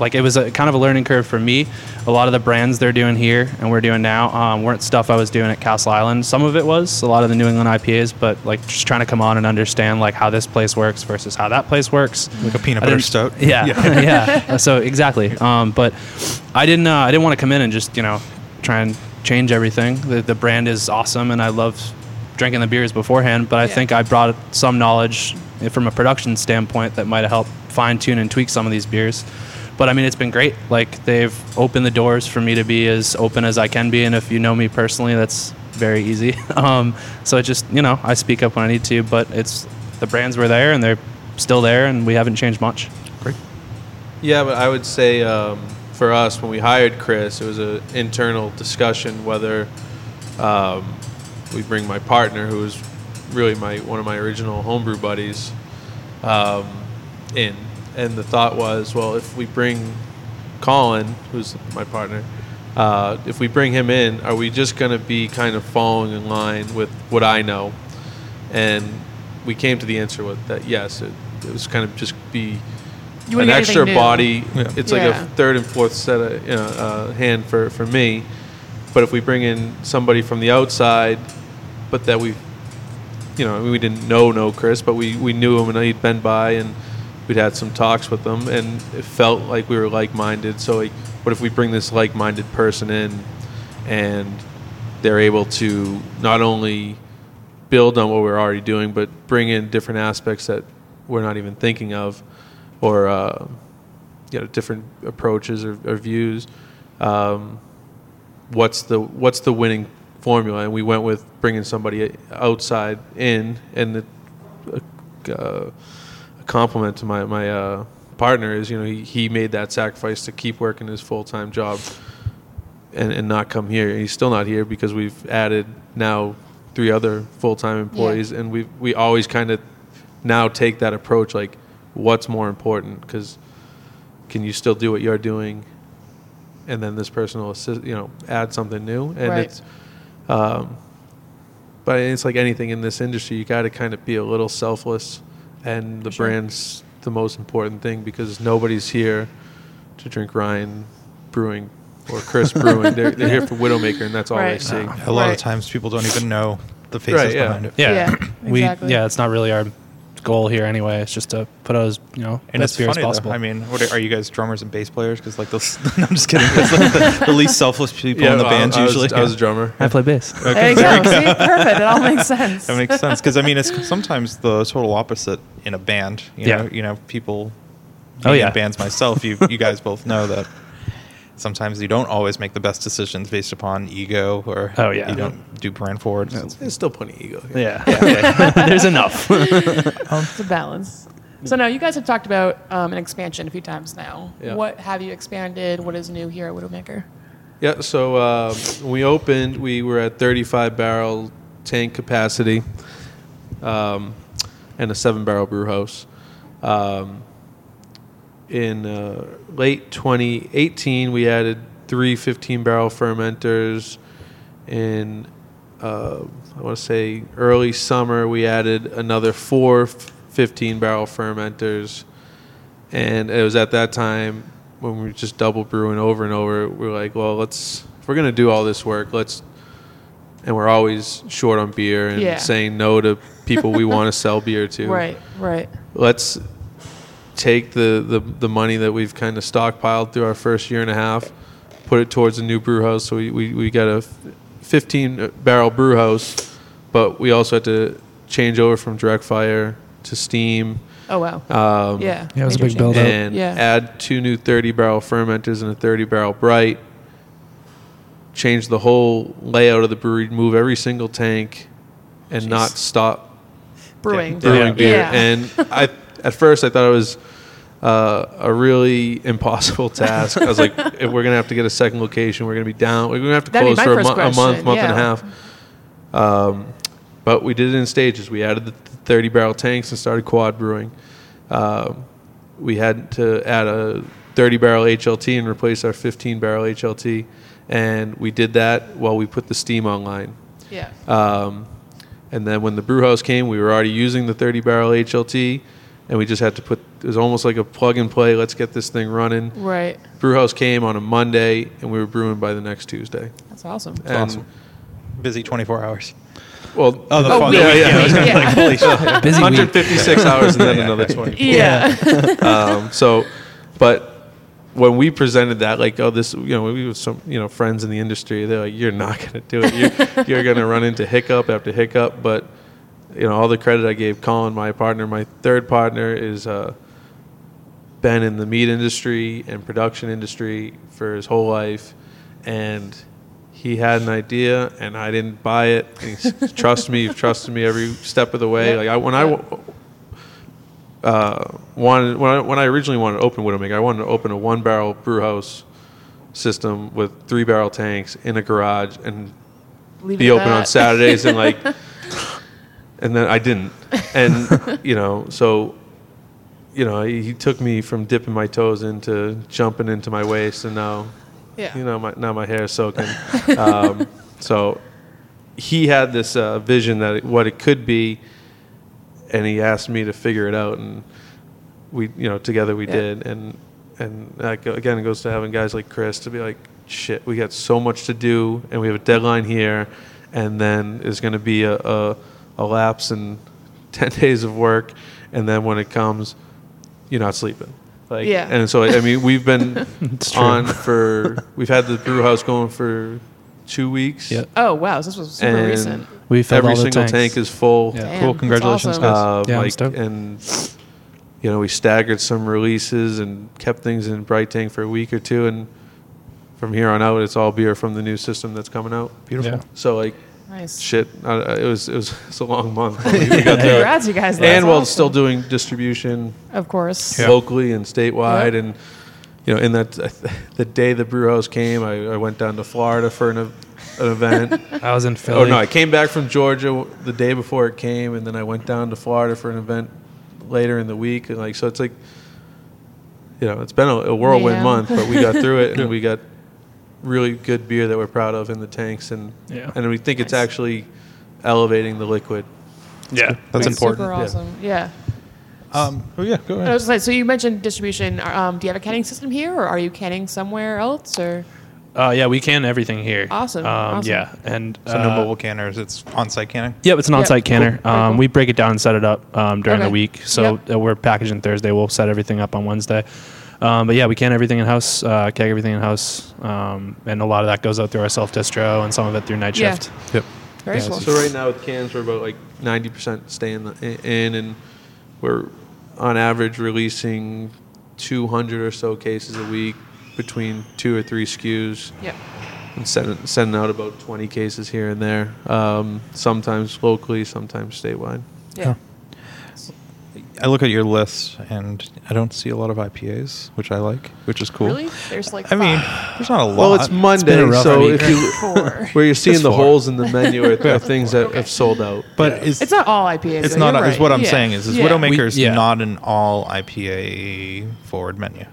like it was a kind of a learning curve for me. A lot of the brands they're doing here and we're doing now um, weren't stuff I was doing at Castle Island. Some of it was a lot of the New England I P As, but like just trying to come on and understand like how this place works versus how that place works. Like a peanut butter stout. Yeah, yeah. yeah. So exactly. Um, but I didn't. Uh, I didn't want to come in and just you know try and change everything. The, the brand is awesome, and I love drinking the beers beforehand. But I yeah. think I brought some knowledge from a production standpoint that might have helped fine tune and tweak some of these beers. But I mean, it's been great. Like they've opened the doors for me to be as open as I can be. And if you know me personally, that's very easy. Um, so it just, you know, I speak up when I need to, but it's the brands were there and they're still there and we haven't changed much. Great. Yeah, but I would say um, for us, when we hired Chris, it was an internal discussion whether um, we bring my partner, who was really my one of my original homebrew buddies, um, in. And the thought was, well, if we bring Colin, who's my partner, uh, if we bring him in, are we just going to be kind of following in line with what I know? And we came to the answer with that, yes, it, it was kind of just be you an extra body. Yeah. It's yeah. like a third and fourth set of you know, uh, hand for, for me. But if we bring in somebody from the outside, but that we, you know, we didn't know no Chris, but we, we knew him and he'd been by and we'd had some talks with them, and it felt like we were like-minded. So, like, what if we bring this like-minded person in, and they're able to not only build on what we're already doing, but bring in different aspects that we're not even thinking of, or uh, you know, different approaches or, or views. Um, what's the what's the winning formula? And we went with bringing somebody outside in, and the. Uh, compliment to my my uh, partner is you know he, he made that sacrifice to keep working his full-time job and, and not come here. He's still not here because we've added now three other full-time employees yeah. and we we always kind of now take that approach like what's more important, because can you still do what you're doing and then this person will assist, you know add something new and right. it's um but it's like anything in this industry, you got to kind of be a little selfless. And the sure. brand's the most important thing because nobody's here to drink Ryan Brewing or Chris Brewing. They're, they're here for Widowmaker, and that's all right. they see. Uh, a lot right. of times people don't even know the faces right, yeah. behind it. Yeah, yeah exactly. we yeah, it's not really our goal here anyway. It's just to put out as you know and best beer as possible. Though. I mean, what are, are you guys drummers and bass players? Because like those, no, I'm just kidding. It's like the, the least selfless people yeah, in the well, bands I was, usually. I was a drummer. I play bass. Okay. There you go. See, perfect. It all makes sense. That makes sense because I mean, it's sometimes the total opposite in a band. You yeah. know, you know, people. Oh yeah. In bands myself, you you guys both know that. Sometimes you don't always make the best decisions based upon ego, or oh, yeah. you don't do brand forward. No, there's still plenty of ego. Yeah, yeah. There's enough. um, it's a balance. So now you guys have talked about um, an expansion a few times now. Yeah. What have you expanded? What is new here at Widowmaker? Yeah, so uh, when we opened, we were at thirty-five barrel tank capacity um, and a seven barrel brew house. Um, In uh, late twenty eighteen, we added three fifteen barrel fermenters. In, uh, I want to say, early summer, we added another four fifteen barrel fermenters. And it was at that time when we were just double brewing over and over, we were like, well, let's, if we're going to do all this work, let's and we're always short on beer and yeah. saying no to people we want to sell beer to. Right, right. Let's take the, the, the money that we've kind of stockpiled through our first year and a half, put it towards a new brew house. So we, we, we got a fifteen-barrel brew house, but we also had to change over from direct fire to steam. Oh, wow. Um, yeah. Yeah, it was a big build-up. And yeah. add two new thirty-barrel fermenters and a thirty-barrel bright. Change the whole layout of the brewery, move every single tank, and Jeez. not stop brewing, yeah, brewing yeah. beer. Yeah. And I, at first, I thought it was uh, a really impossible task. I was like, if we're going to have to get a second location. We're going to be down. We're going to have to That'd close for a, mo- a month, month yeah. and a half. Um, but we did it in stages. We added the thirty-barrel tanks and started quad brewing. Uh, we had to add a thirty-barrel H L T and replace our fifteen-barrel H L T. And we did that while we put the steam online. Yeah. Um, and then when the brew house came, we were already using the thirty-barrel H L T, and we just had to put. It was almost like a plug and play. Let's get this thing running. Right. Brew house came on a Monday, and we were brewing by the next Tuesday. That's awesome. That's and awesome. Busy twenty-four hours. Well, oh, the oh, fun. Yeah, yeah. yeah. yeah. Like, holy shit. Busy one hundred fifty-six week. hours and then yeah. another twenty-four. Yeah. yeah. um, so, but. When we presented that, like, oh, this, you know, we were some, you know, friends in the industry. They're like, you're not going to do it. You're, you're going to run into hiccup after hiccup. But, you know, all the credit I gave Colin, my partner, my third partner, is uh, been in the meat industry and production industry for his whole life. And he had an idea, and I didn't buy it. And he trust me, you've trusted me every step of the way. Yep. Like, I, when yep. I... Uh, wanted when I, when I originally wanted to open Widowmaker, I wanted to open a one-barrel brew house system with three-barrel tanks in a garage and Leave be open that. on Saturdays and like, and then I didn't, and you know, so you know, he, he took me from dipping my toes into jumping into my waist, and now, yeah. you know, my, now my hair is soaking. um, so he had this uh, vision that it, what it could be. And he asked me to figure it out, and we, you know, together we yeah. did. And and that, again, it goes to having guys like Chris to be like, shit, we got so much to do, and we have a deadline here, and then there's going to be a, a a lapse in ten days of work, and then when it comes, you're not sleeping. Like, yeah. And so I mean, we've been on for we've had the brew house going for two weeks. Yep. Oh wow, so this was super and recent. We filled every all the single tanks. tank is full. Yeah. Damn, cool, congratulations, guys! Awesome. Uh, yeah, like, I'm stoked. And you know, we staggered some releases and kept things in bright tank for a week or two, and from here on out, it's all beer from the new system that's coming out. Beautiful. Yeah. So like, nice. shit, uh, it was it was it's a long month. We got Congrats, you guys! And awesome. While still doing distribution, of course, yeah. locally and statewide, yep. and you know, in that the day the brew house came, I, I went down to Florida for an. An event. I was in Philly. Oh no, I came back from Georgia the day before it came, and then I went down to Florida for an event later in the week. And like, so it's like, you know, it's been a, a whirlwind yeah. month, but we got through it, and we got really good beer that we're proud of in the tanks, and yeah. and we think nice. It's actually elevating the liquid. Yeah, that's, that's important. Super awesome. Yeah. yeah. Um. Oh yeah. Go ahead. I was just like, so you mentioned distribution. Um. Do you have a canning system here, or are you canning somewhere else, or? Uh, yeah, we can everything here. Awesome. Um, awesome. Yeah, and uh, so no mobile canners. It's on-site canning. Yep, it's an on-site yep. canner. Cool. Um, cool. We break it down and set it up um, during okay. the week. So yep. we're packaging Thursday. We'll set everything up on Wednesday. Um, but yeah, we can everything in house. Uh, keg everything in house, um, and a lot of that goes out through our self distro, and some of it through Night Shift. Yeah. Yep. Very yeah, cool. So right now with cans, we're about like ninety percent staying in, and we're on average releasing two hundred or so cases a week. Between two or three S K Us, yep. and send, sending out about twenty cases here and there, um, sometimes locally, sometimes statewide. Yeah. Huh. I look at your list, and I don't see a lot of I P As, which I like, which is cool. Really? There's like I five. mean, there's not a lot. Well, it's Monday, it's so if you where you're seeing it's the four. holes in the menu are, are things that okay. have sold out. But yeah. it's, it's not all I P As. It's though. not. Right. Is what I'm yeah. saying is, is yeah. Widowmaker is yeah. not an all I P A forward menu.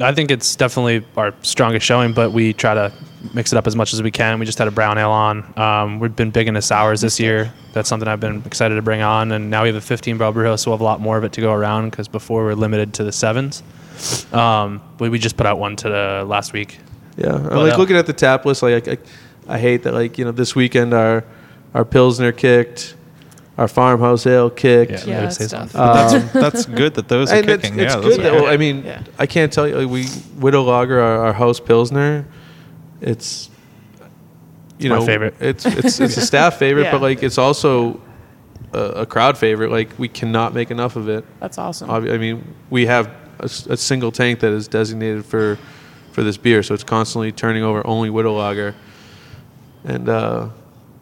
I think it's definitely our strongest showing, but we try to mix it up as much as we can. We just had a brown ale on. Um, we've been big into sours this year. That's something I've been excited to bring on. And now we have a fifteen-barrel brew house, so we'll have a lot more of it to go around because before we were limited to the sevens. Um, but we just put out one to the last week. Yeah, but like uh, looking at the tap list, like I, I, I hate that. Like you know, this weekend our Our Pilsner kicked. Our farmhouse ale kicked. Yeah, yeah, that's, um, that's, that's good that those are kicking. It's, it's yeah, good. That, well, I mean, yeah. I can't tell you. Like, we Widow Lager, our, our house Pilsner, it's you it's know, my favorite. It's it's it's a staff favorite, yeah. but like it's also a, a crowd favorite. Like we cannot make enough of it. That's awesome. I mean, we have a, a single tank that is designated for for this beer, so it's constantly turning over only Widow Lager, and uh,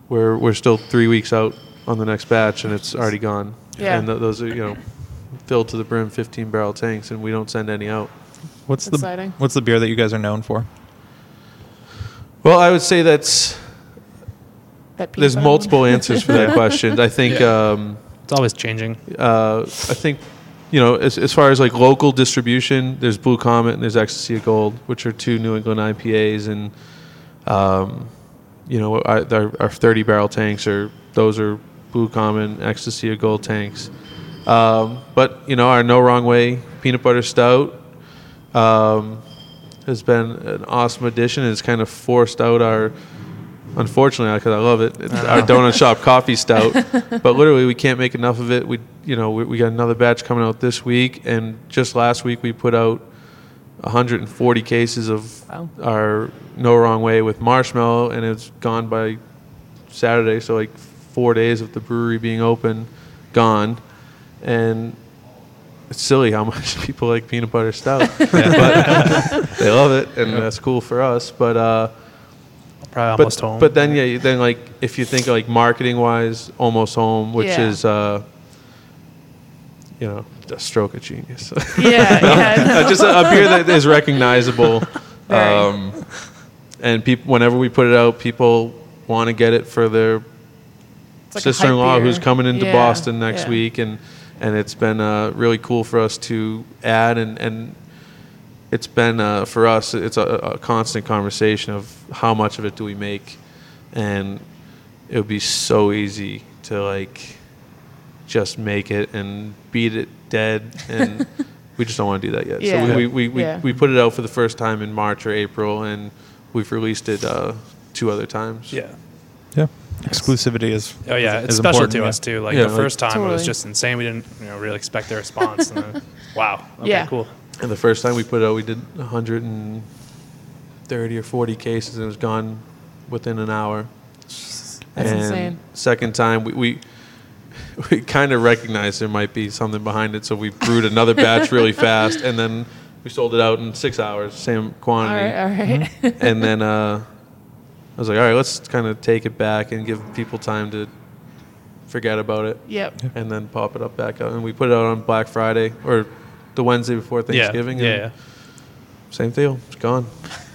we're we're still three weeks out on the next batch, and it's already gone. Yeah. And th- those are, you know, filled to the brim fifteen-barrel tanks, and we don't send any out. What's Exciting. the What's the beer that you guys are known for? Well, I would say that's... That there's multiple answers for that question. I think... Yeah. Um, it's always changing. Uh, I think, you know, as, as far as, like, local distribution, there's Blue Comet and there's Ecstasy of Gold, which are two New England I P As, and, um, you know, our, our thirty-barrel tanks are... Those are... Blue Common, Ecstasy of Gold tanks. Um, but, you know, our No Wrong Way peanut butter stout um, has been an awesome addition. It's kind of forced out our, unfortunately, because I love it, it's our Donut Shop coffee stout. But literally, we can't make enough of it. We, you know, we, we got another batch coming out this week. And just last week, we put out one hundred forty cases of wow. our No Wrong Way with marshmallow. And it's gone by Saturday. So, like, four days of the brewery being open, gone. And it's silly how much people like peanut butter stout. Yeah. But they love it, and yeah. that's cool for us. But uh, probably Almost but, Home. But then, yeah, then like if you think like marketing-wise, Almost Home, which yeah. is uh, you know, a stroke of genius. Yeah, no, yeah. No. Just a, a beer that is recognizable. Right. Um, and people, whenever we put it out, people want to get it for their Like sister-in-law who's coming into yeah. Boston next yeah. week, and and it's been uh, really cool for us to add, and, and it's been uh, for us it's a, a constant conversation of how much of it do we make, and it would be so easy to like just make it and beat it dead, and we just don't want to do that yet. Yeah. So we we we, yeah. we we put it out for the first time in March or April, and we've released it uh, two other times. Yeah, yeah. Exclusivity is oh yeah, is, it's is special to yeah. us too. Like yeah, the like, first time totally. It was just insane. We didn't you know really expect the response. And then, wow, okay, yeah. cool. And the first time we put it out, we did one hundred thirty or forty cases, and it was gone within an hour. That's and insane. Second time we we, we kind of recognized there might be something behind it, so we brewed another batch really fast, and then we sold it out in six hours, same quantity. All right, all right. Mm-hmm. And then. Uh, I was like, all right, let's kind of take it back and give people time to forget about it. Yep. Yeah. And then pop it up back out. And we put it out on Black Friday or the Wednesday before Thanksgiving. Yeah, yeah, yeah. Same deal. It's gone.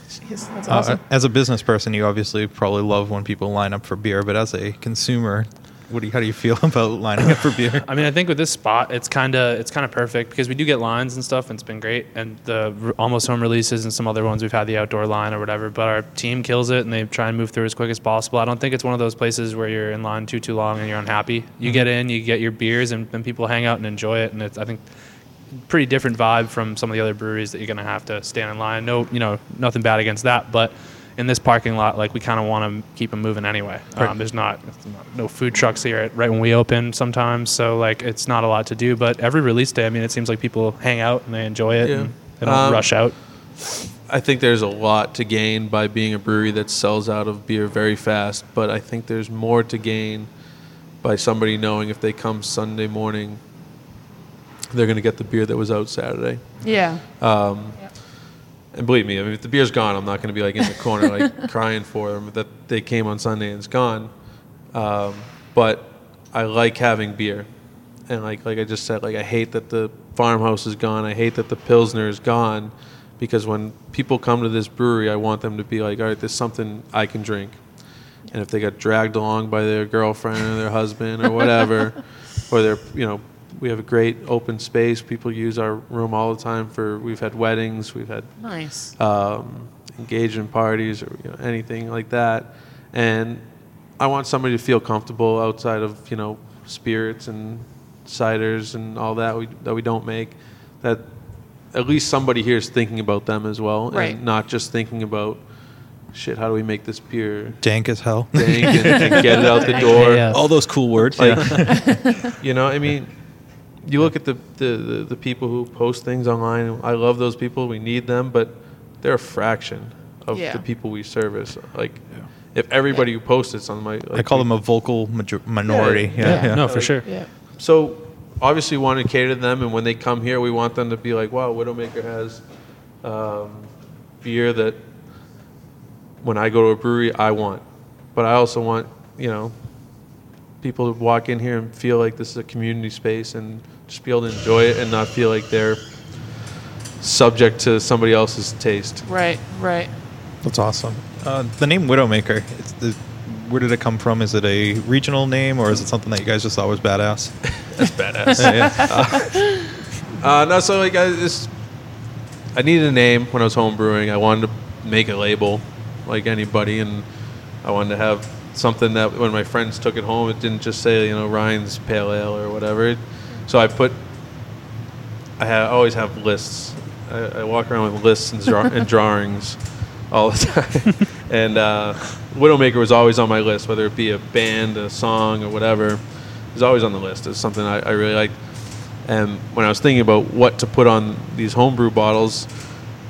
Jeez, that's awesome. Uh, as a business person, you obviously probably love when people line up for beer. But as a consumer, what do you, how do you feel about lining up for beer? I mean, I think with this spot, it's kind of it's kind of perfect because we do get lines and stuff, and it's been great. And the Almost Home releases and some other ones, we've had the outdoor line or whatever. But our team kills it, and they try and move through as quick as possible. I don't think it's one of those places where you're in line too, too long and you're unhappy. You mm-hmm. get in, you get your beers, and, and people hang out and enjoy it. And it's, I think, pretty different vibe from some of the other breweries that you're going to have to stand in line. No, you know, nothing bad against that, but... In this parking lot, like we kind of want to keep them moving anyway. Um, right. There's not no food trucks here at, right when we open sometimes, so like it's not a lot to do. But every release day, I mean, it seems like people hang out and they enjoy it, yeah. and they don't um, rush out. I think there's a lot to gain by being a brewery that sells out of beer very fast, but I think there's more to gain by somebody knowing if they come Sunday morning, they're going to get the beer that was out Saturday. Yeah. Um, yeah. And believe me, I mean, if the beer's gone, I'm not going to be like in the corner like crying for them that they came on Sunday and it's gone. Um, but I like having beer, and like like I just said, like I hate that the farmhouse is gone. I hate that the Pilsner is gone, because when people come to this brewery, I want them to be like, all right, there's something I can drink. And if they got dragged along by their girlfriend or their husband or whatever, or their you know. We have a great open space. People use our room all the time for, we've had weddings, we've had nice um, engagement parties or you know, anything like that. And I want somebody to feel comfortable outside of, you know, spirits and ciders and all that we, that we don't make, that at least somebody here is thinking about them as well, right. and not just thinking about shit, how do we make this beer dank as hell? Dank and, and get it out the door. Yes. All those cool words. Like, yeah. You know, I mean, you look at the, the, the, the people who post things online. I love those people. We need them, but they're a fraction of yeah. the people we service. Like, yeah. if everybody yeah. who posts on my, like, I call people. them a vocal major- minority. Yeah, yeah. yeah. yeah. no, for like, sure. Yeah. So obviously, we want to cater to them, and when they come here, we want them to be like, "Wow, Widowmaker has um, beer that when I go to a brewery, I want." But I also want, you know, people to walk in here and feel like this is a community space and just be able to enjoy it and not feel like they're subject to somebody else's taste. Right, right. That's awesome. Uh, the name Widowmaker, it's the, where did it come from? Is it a regional name or is it something that you guys just thought was badass? That's badass. yeah, yeah. Uh, uh, no, so like I just, I needed a name when I was home brewing. I wanted to make a label like anybody, and I wanted to have something that when my friends took it home, it didn't just say, you know, Ryan's Pale Ale or whatever. So I put, I have, always have lists. I, I walk around with lists and, draw, and drawings all the time. And uh, Widowmaker was always on my list, whether it be a band, a song, or whatever. It was always on the list. It's something I, I really liked. And when I was thinking about what to put on these homebrew bottles,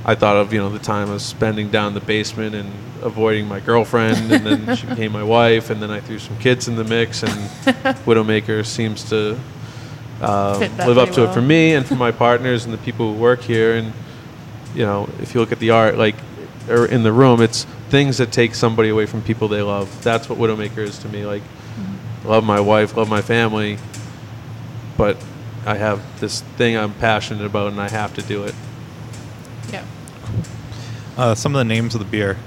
I thought of, you know, the time I was spending down the basement and avoiding my girlfriend, and then she became my wife, and then I threw some kids in the mix, and Widowmaker seems to um, live up to well. it for me and for my partners and the people who work here. And, you know, if you look at the art, like, or in the room, it's things that take somebody away from people they love. That's what Widowmaker is to me. Like, mm-hmm. love my wife, love my family, but I have this thing I'm passionate about and I have to do it. Yeah. Cool. Uh, some of the names of the beer,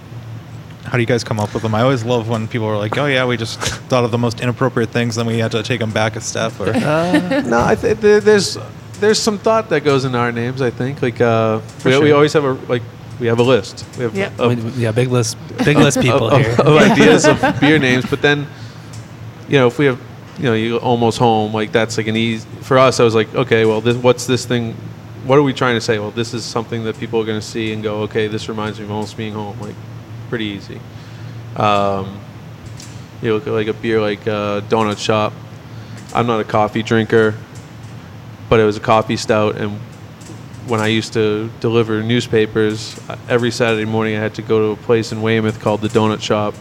how do you guys come up with them? I always love when people are like, oh yeah, we just thought of the most inappropriate things, then we had to take them back a step. Or uh, no, I th- there's there's some thought that goes into our names, I think. Like uh, we, sure. we always have a like we have a list. We have yeah, a, we, yeah big list, big list people of, here of, of ideas of beer names. But then, you know, if we have, you know, you almost home, like that's like an easy for us. I was like, okay, well, this, what's this thing? What are we trying to say? Well, this is something that people are going to see and go, okay, this reminds me of almost being home. Like, pretty easy. Um, you look at like a beer like uh, Donut Shop. I'm not a coffee drinker, but it was a coffee stout. And when I used to deliver newspapers, every Saturday morning I had to go to a place in Weymouth called the Donut Shop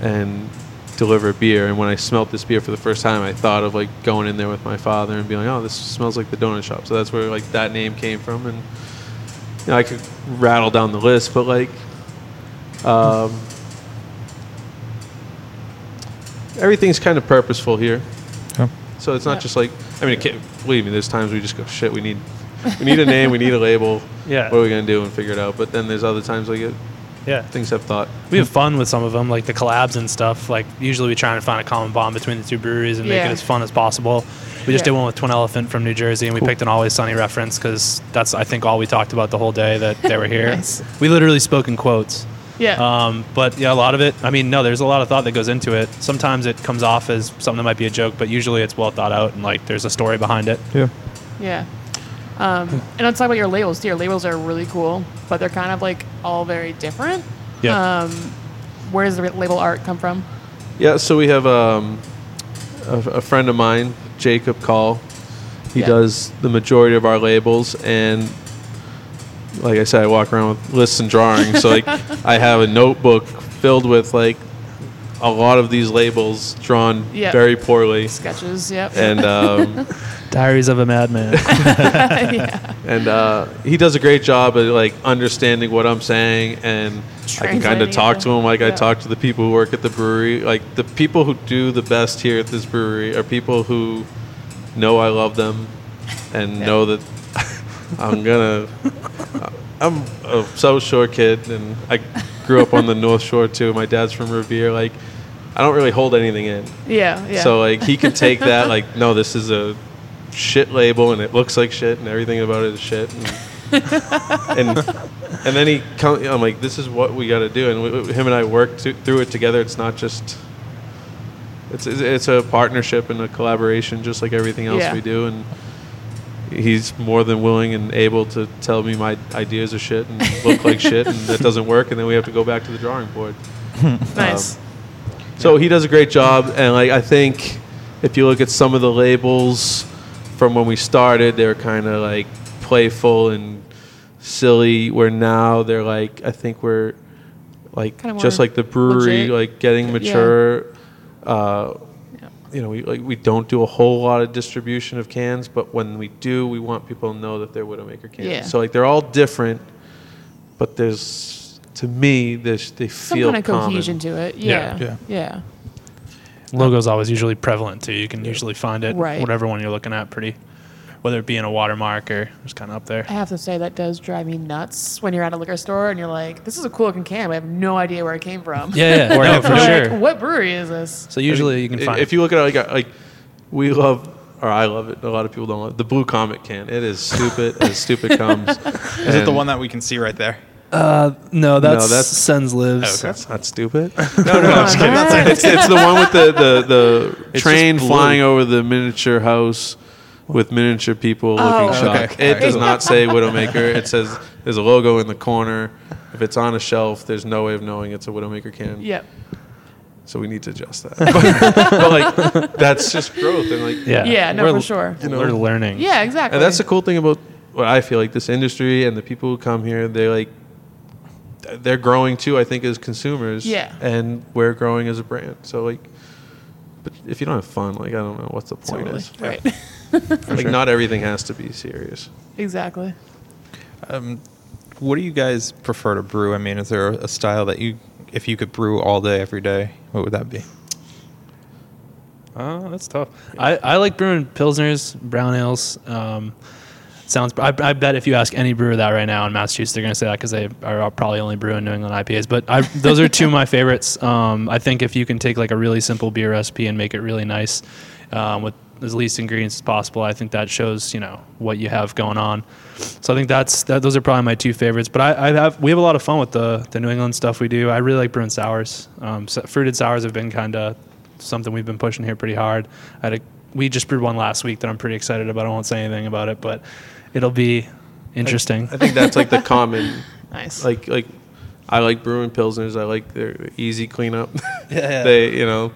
and deliver beer. And when I smelt this beer for the first time, I thought of like going in there with my father and being like, oh, this smells like the Donut Shop. So that's where like that name came from. And you know, I could rattle down the list, but like um, everything's kind of purposeful here. Yeah. So it's not yeah. just like, I mean, it believe me, there's times we just go, shit, we need we need a name, we need a label. Yeah. What are we going to do and figure it out? But then there's other times like it. Yeah, things have thought. We have fun with some of them, like the collabs and stuff. Like usually we try and find a common bond between the two breweries and yeah. make it as fun as possible. We just yeah. did one with Twin Elephant from New Jersey, and we cool. picked an Always Sunny reference because that's, I think, all we talked about the whole day that they were here. Nice. We literally spoke in quotes. Yeah. Um, but yeah, a lot of it. I mean, no, there's a lot of thought that goes into it. Sometimes it comes off as something that might be a joke, but usually it's well thought out and like there's a story behind it. Yeah. Yeah. Um, and let's talk about your labels. Your labels are really cool, but they're kind of like all very different. Yeah. Um, where does the label art come from? Yeah, so we have um, a, a friend of mine, Jacob Call. He yeah. does the majority of our labels, and like I said, I walk around with lists and drawings. So like, I have a notebook filled with like a lot of these labels drawn yep. very poorly. Sketches, yep. And um, Diaries of a Madman. yeah. And uh, he does a great job of like understanding what I'm saying, and I can kind of talk to him like yeah. I talk to the people who work at the brewery. Like the people who do the best here at this brewery are people who know I love them and yeah. know that I'm gonna. I'm a South Shore kid, and I grew up on the North Shore too. My dad's from Revere. Like I don't really hold anything in. Yeah. yeah. So like he can take that. Like no, this is a shit label and it looks like shit and everything about it is shit and and, and then he come, I'm like, this is what we got to do, and we, we, him and I worked to, through it together. It's not just it's it's a partnership and a collaboration just like everything else yeah. we do. And he's more than willing and able to tell me my ideas are shit and look like shit, and that doesn't work, and then we have to go back to the drawing board. Nice. Um, so he does a great job, and like I think if you look at some of the labels from when we started, they were kind of like playful and silly, where now they're like, I think we're like kinda just like the brewery, legit. Like getting mature. Yeah. Uh, yeah. You know, we like we don't do a whole lot of distribution of cans, but when we do, we want people to know that they're Widowmaker cans. Yeah. So like they're all different, but there's. To me, this they feel some kind of common. Cohesion to it. Yeah, yeah. yeah. yeah. Logo's always usually prevalent too. You can usually find it, right. whatever one you're looking at, pretty, whether it be in a watermark or just kind of up there. I have to say that does drive me nuts when you're at a liquor store and you're like, "This is a cool looking can. I have no idea where it came from." Yeah, yeah. Or, no, for sure. Like, what brewery is this? So usually I mean, you can find. If you look at it, like, like we love. Or I love it. A lot of people don't love it. The Blue Comet can. It is stupid as stupid comes. Is it the one that we can see right there? Uh no that's, no, that's Sens Lives. Oh, okay. That's not stupid. no, no, no, I'm just kidding. It's, it's the one with the the, the train flying over the miniature house with miniature people oh, looking shocked. Okay. It right. does not say Widowmaker. It says there's a logo in the corner. If it's on a shelf, there's no way of knowing it's a Widowmaker can. Yep. So we need to adjust that. but, but like that's just growth and like yeah, yeah no for sure. You know, we're learning. Yeah, exactly. And that's the cool thing about what I feel like this industry and the people who come here, they like they're growing too, I think, as consumers. Yeah. And we're growing as a brand. So, like, but if you don't have fun, like, I don't know what's the point totally. Is. Right. like, sure. Not everything has to be serious. Exactly. Um, what do you guys prefer to brew? I mean, is there a style that you, if you could brew all day, every day, what would that be? Uh, that's tough. Yeah. I, I like brewing pilsners, brown ales, um, Sounds. I, I bet if you ask any brewer that right now in Massachusetts, they're going to say that because they are probably only brewing New England I P As. But I, those are two of my favorites. Um, I think if you can take like a really simple beer recipe and make it really nice um, with as least ingredients as possible, I think that shows you know what you have going on. So I think that's that. Those are probably my two favorites. But I, I have we have a lot of fun with the the New England stuff we do. I really like brewing sours. Um, so fruited sours have been kind of something we've been pushing here pretty hard. I had a, we just brewed one last week that I'm pretty excited about. I won't say anything about it, but it'll be interesting. I, I think that's like the common. nice. Like like, I like brewing pilsners. I like their easy cleanup. yeah, yeah. They you know,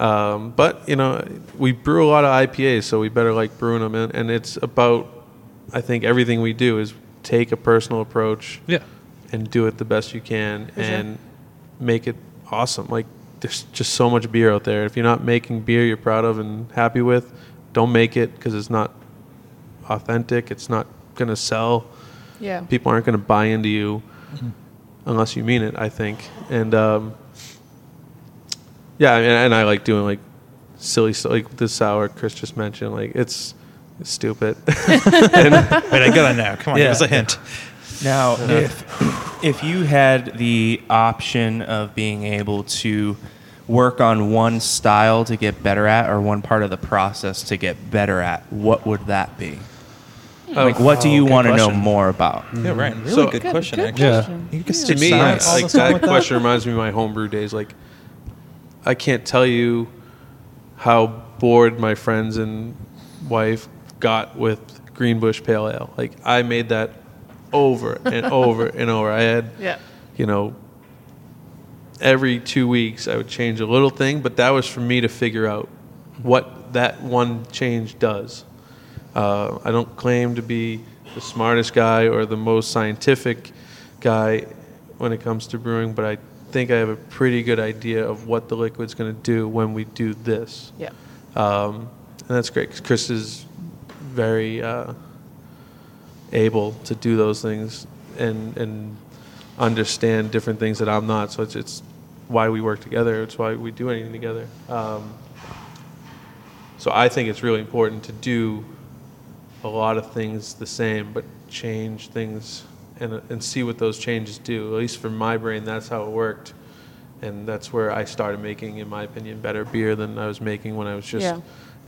um, but you know we brew a lot of I P As, so we better like brewing them. And, and it's about, I think everything we do is take a personal approach. Yeah. And do it the best you can For and sure. make it awesome. Like there's just so much beer out there. If you're not making beer you're proud of and happy with, don't make it because it's not. Authentic, it's not gonna sell. Yeah, people aren't gonna buy into you mm-hmm. unless you mean it. I think, and um, yeah, and, and I like doing like silly stuff, like the sour Chris just mentioned. Like it's, it's stupid. and, Wait, I got it now. Come on, yeah. Give us a hint. Now, uh, if if you had the option of being able to work on one style to get better at, or one part of the process to get better at, what would that be? Oh, like, what do you oh, want to question. Know more about? Mm-hmm. Yeah, right. Really so, good, good question, good actually. Question. Yeah. You can yeah. To me, yeah, like, that question reminds me of my homebrew days. Like, I can't tell you how bored my friends and wife got with Greenbush Pale Ale. Like, I made that over and over and over. I had, yeah. you know, every two weeks I would change a little thing, but that was for me to figure out what that one change does. Uh, I don't claim to be the smartest guy or the most scientific guy when it comes to brewing, but I think I have a pretty good idea of what the liquid's going to do when we do this. Yeah. Um, and that's great because Chris is very uh, able to do those things and, and understand different things that I'm not. So it's, it's why we work together. It's why we do anything together. Um, so I think it's really important to do a lot of things the same, but change things and and see what those changes do. At least for my brain, that's how it worked, and that's where I started making, in my opinion, better beer than I was making when I was just yeah.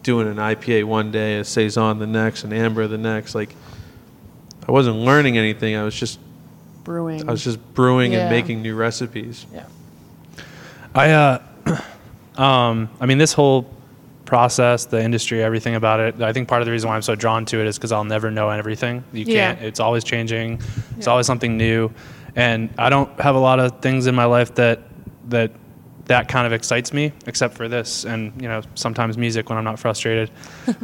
doing an I P A one day, a saison the next, an amber the next. Like I wasn't learning anything. I was just brewing. I was just brewing yeah. and making new recipes. Yeah. I uh, um, I mean, this whole process, the industry, everything about it. I think part of the reason why I'm so drawn to it is because I'll never know everything. You can't. Yeah. It's always changing. Yeah. It's always something new. And I don't have a lot of things in my life that that that kind of excites me, except for this, and you know, sometimes music when I'm not frustrated.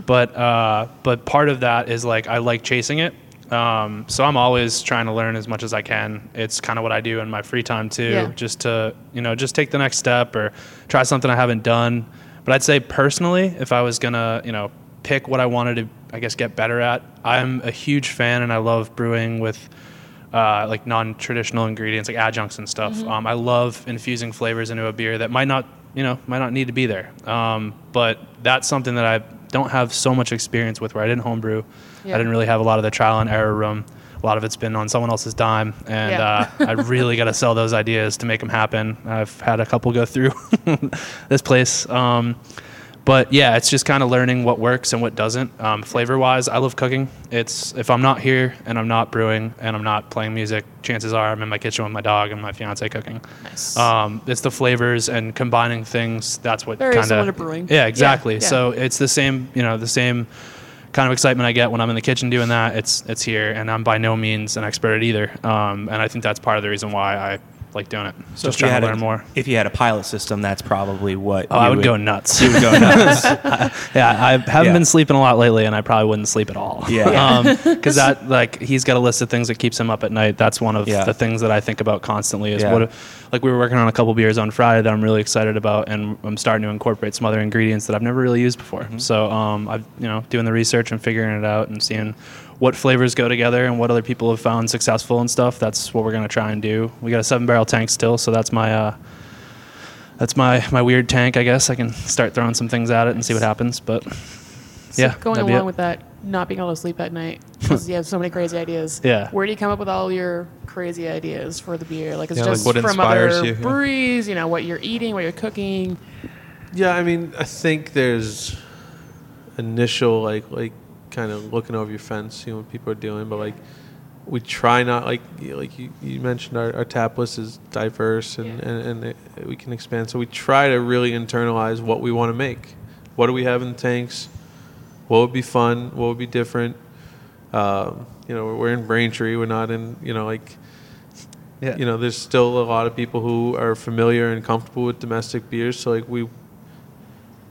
but uh, but part of that is like I like chasing it. Um, so I'm always trying to learn as much as I can. It's kind of what I do in my free time too, yeah. just to, you know, just take the next step or try something I haven't done. But I'd say personally, if I was going to, you know, pick what I wanted to, I guess, get better at, I'm a huge fan and I love brewing with, uh, like non-traditional ingredients, like adjuncts and stuff. Mm-hmm. Um, I love infusing flavors into a beer that might not, you know, might not need to be there. Um, but that's something that I don't have so much experience with, where I didn't homebrew. Yeah. I didn't really have a lot of the trial and error room. A lot of it's been on someone else's dime, and yeah. uh, I really got to sell those ideas to make them happen. I've had a couple go through this place. Um, but yeah, it's just kind of learning what works and what doesn't. Um, flavor-wise, I love cooking. It's if I'm not here and I'm not brewing and I'm not playing music, chances are I'm in my kitchen with my dog and my fiance cooking. Nice. Um, it's the flavors and combining things. That's what kind of... Very similar to brewing. Yeah, exactly. Yeah, yeah. So it's the same, you know, the same... kind of excitement I get when I'm in the kitchen doing that. It's it's here, and I'm by no means an expert at either. Um, and I think that's part of the reason why I like doing it. So just trying to learn a, more. If you had a pilot system, that's probably what. Oh, you I would, would go nuts. You would go nuts. I, yeah, I haven't yeah. been sleeping a lot lately, and I probably wouldn't sleep at all. Yeah, because yeah. um, that like he's got a list of things that keeps him up at night. That's one of yeah. the things that I think about constantly. Is yeah. what like we were working on a couple beers on Friday that I'm really excited about, and I'm starting to incorporate some other ingredients that I've never really used before. Mm-hmm. So um, I've you know doing the research and figuring it out and seeing what flavors go together and what other people have found successful and stuff. That's what we're going to try and do. We got a seven barrel tank still. So that's my, uh, that's my, my weird tank, I guess. I can start throwing some things at it and see what happens, but so yeah. Going along with that, not being able to sleep at night because you have so many crazy ideas. Yeah. Where do you come up with all your crazy ideas for the beer? Like it's yeah, just like from other you, breweries, yeah. you know, what you're eating, what you're cooking. Yeah. I mean, I think there's initial like, like, kind of looking over your fence, seeing what people are doing, but like we try not like like you, you mentioned our, our tap list is diverse and, yeah. and, and it, we can expand, so we try to really internalize what we want to make. What do we have in the tanks? What would be fun? What would be different? Um, you know, we're, we're in Braintree. We're not in you know like yeah. you know there's still a lot of people who are familiar and comfortable with domestic beers, so like we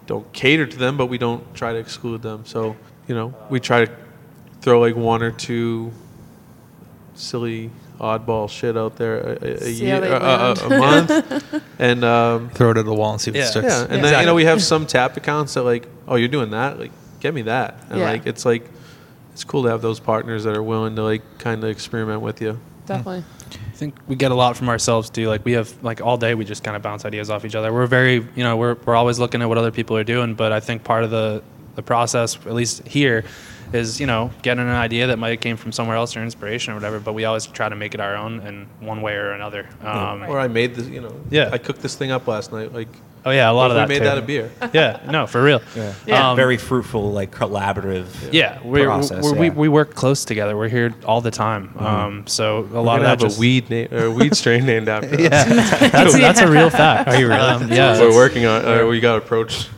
don't cater to them, but we don't try to exclude them. So you know, we try to throw like one or two silly oddball shit out there a, a year, a, a month, and um, throw it at the wall and see what yeah. sticks. Yeah, and yeah. then exactly. you know we have some tap accounts that like, oh, you're doing that, like get me that, and yeah. like it's like it's cool to have those partners that are willing to like kind of experiment with you. Definitely. Mm. I think we get a lot from ourselves too. Like we have like all day we just kind of bounce ideas off each other. We're very you know we're we're always looking at what other people are doing, but I think part of the The process, at least here, is, you know, getting an idea that might have came from somewhere else or inspiration or whatever, but we always try to make it our own in one way or another. Um, yeah. Or I made this, you know, yeah. I cooked this thing up last night. Like, oh, yeah, a lot of that. We made too. that a beer. Yeah, no, for real. Yeah. Yeah. Um, very fruitful, like, collaborative yeah, we're, process. We're, yeah, we we work close together. We're here all the time. Mm-hmm. Um, so a we're lot of that have just... a weed name, or a weed strain named after us. Yeah. that's, that's a real fact. Are you really? Um, yeah. We're working on it. Uh, we got approached.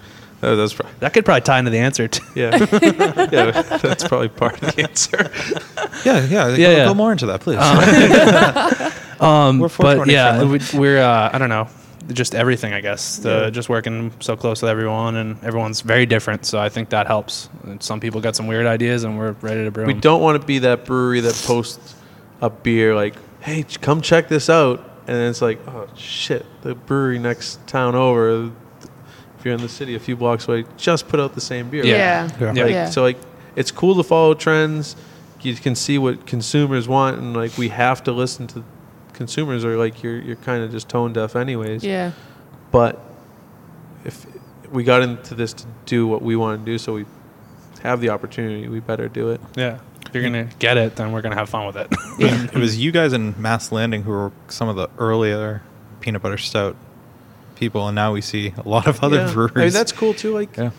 Oh, that's probably, that could probably tie into the answer too. Yeah, yeah, that's probably part of the answer. Yeah, yeah, yeah, go, yeah. go more into that, please. Um, um, we're but yeah, we, we're uh, I don't know, just everything, I guess. The, yeah. Just working so close with everyone, and everyone's very different, so I think that helps. And some people got some weird ideas, and we're ready to brew. We them. Don't want to be that brewery that posts a beer like, "Hey, come check this out," and it's like, "Oh shit, the brewery next town over." If you're in the city a few blocks away, just put out the same beer. Yeah. Right? yeah. yeah. Like, yeah. So, like, it's cool to follow trends. You can see what consumers want, and, like, we have to listen to consumers, or, like, you're you're kind of just tone deaf anyways. Yeah. But if we got into this to do what we want to do, so we have the opportunity, we better do it. Yeah. If you're going to get it, then we're going to have fun with it. Yeah. It was you guys in Mass Landing who were some of the earlier peanut butter stout people, and now we see a lot of other yeah. breweries. I mean, that's cool too. Like, yeah.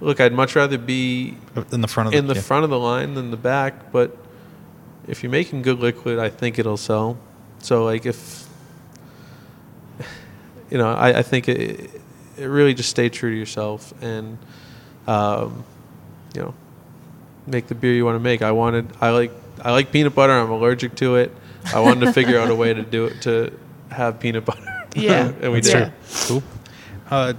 look, I'd much rather be in the front of the, in the yeah. front of the line than the back. But if you're making good liquid, I think it'll sell. So, like, if you know, I, I think it, it really just stay true to yourself and, um, you know, make the beer you want to make. I wanted, I like, I like peanut butter. I'm allergic to it. I wanted to figure out a way to do it, to have peanut butter. Yeah. And we did. Cool. Uh,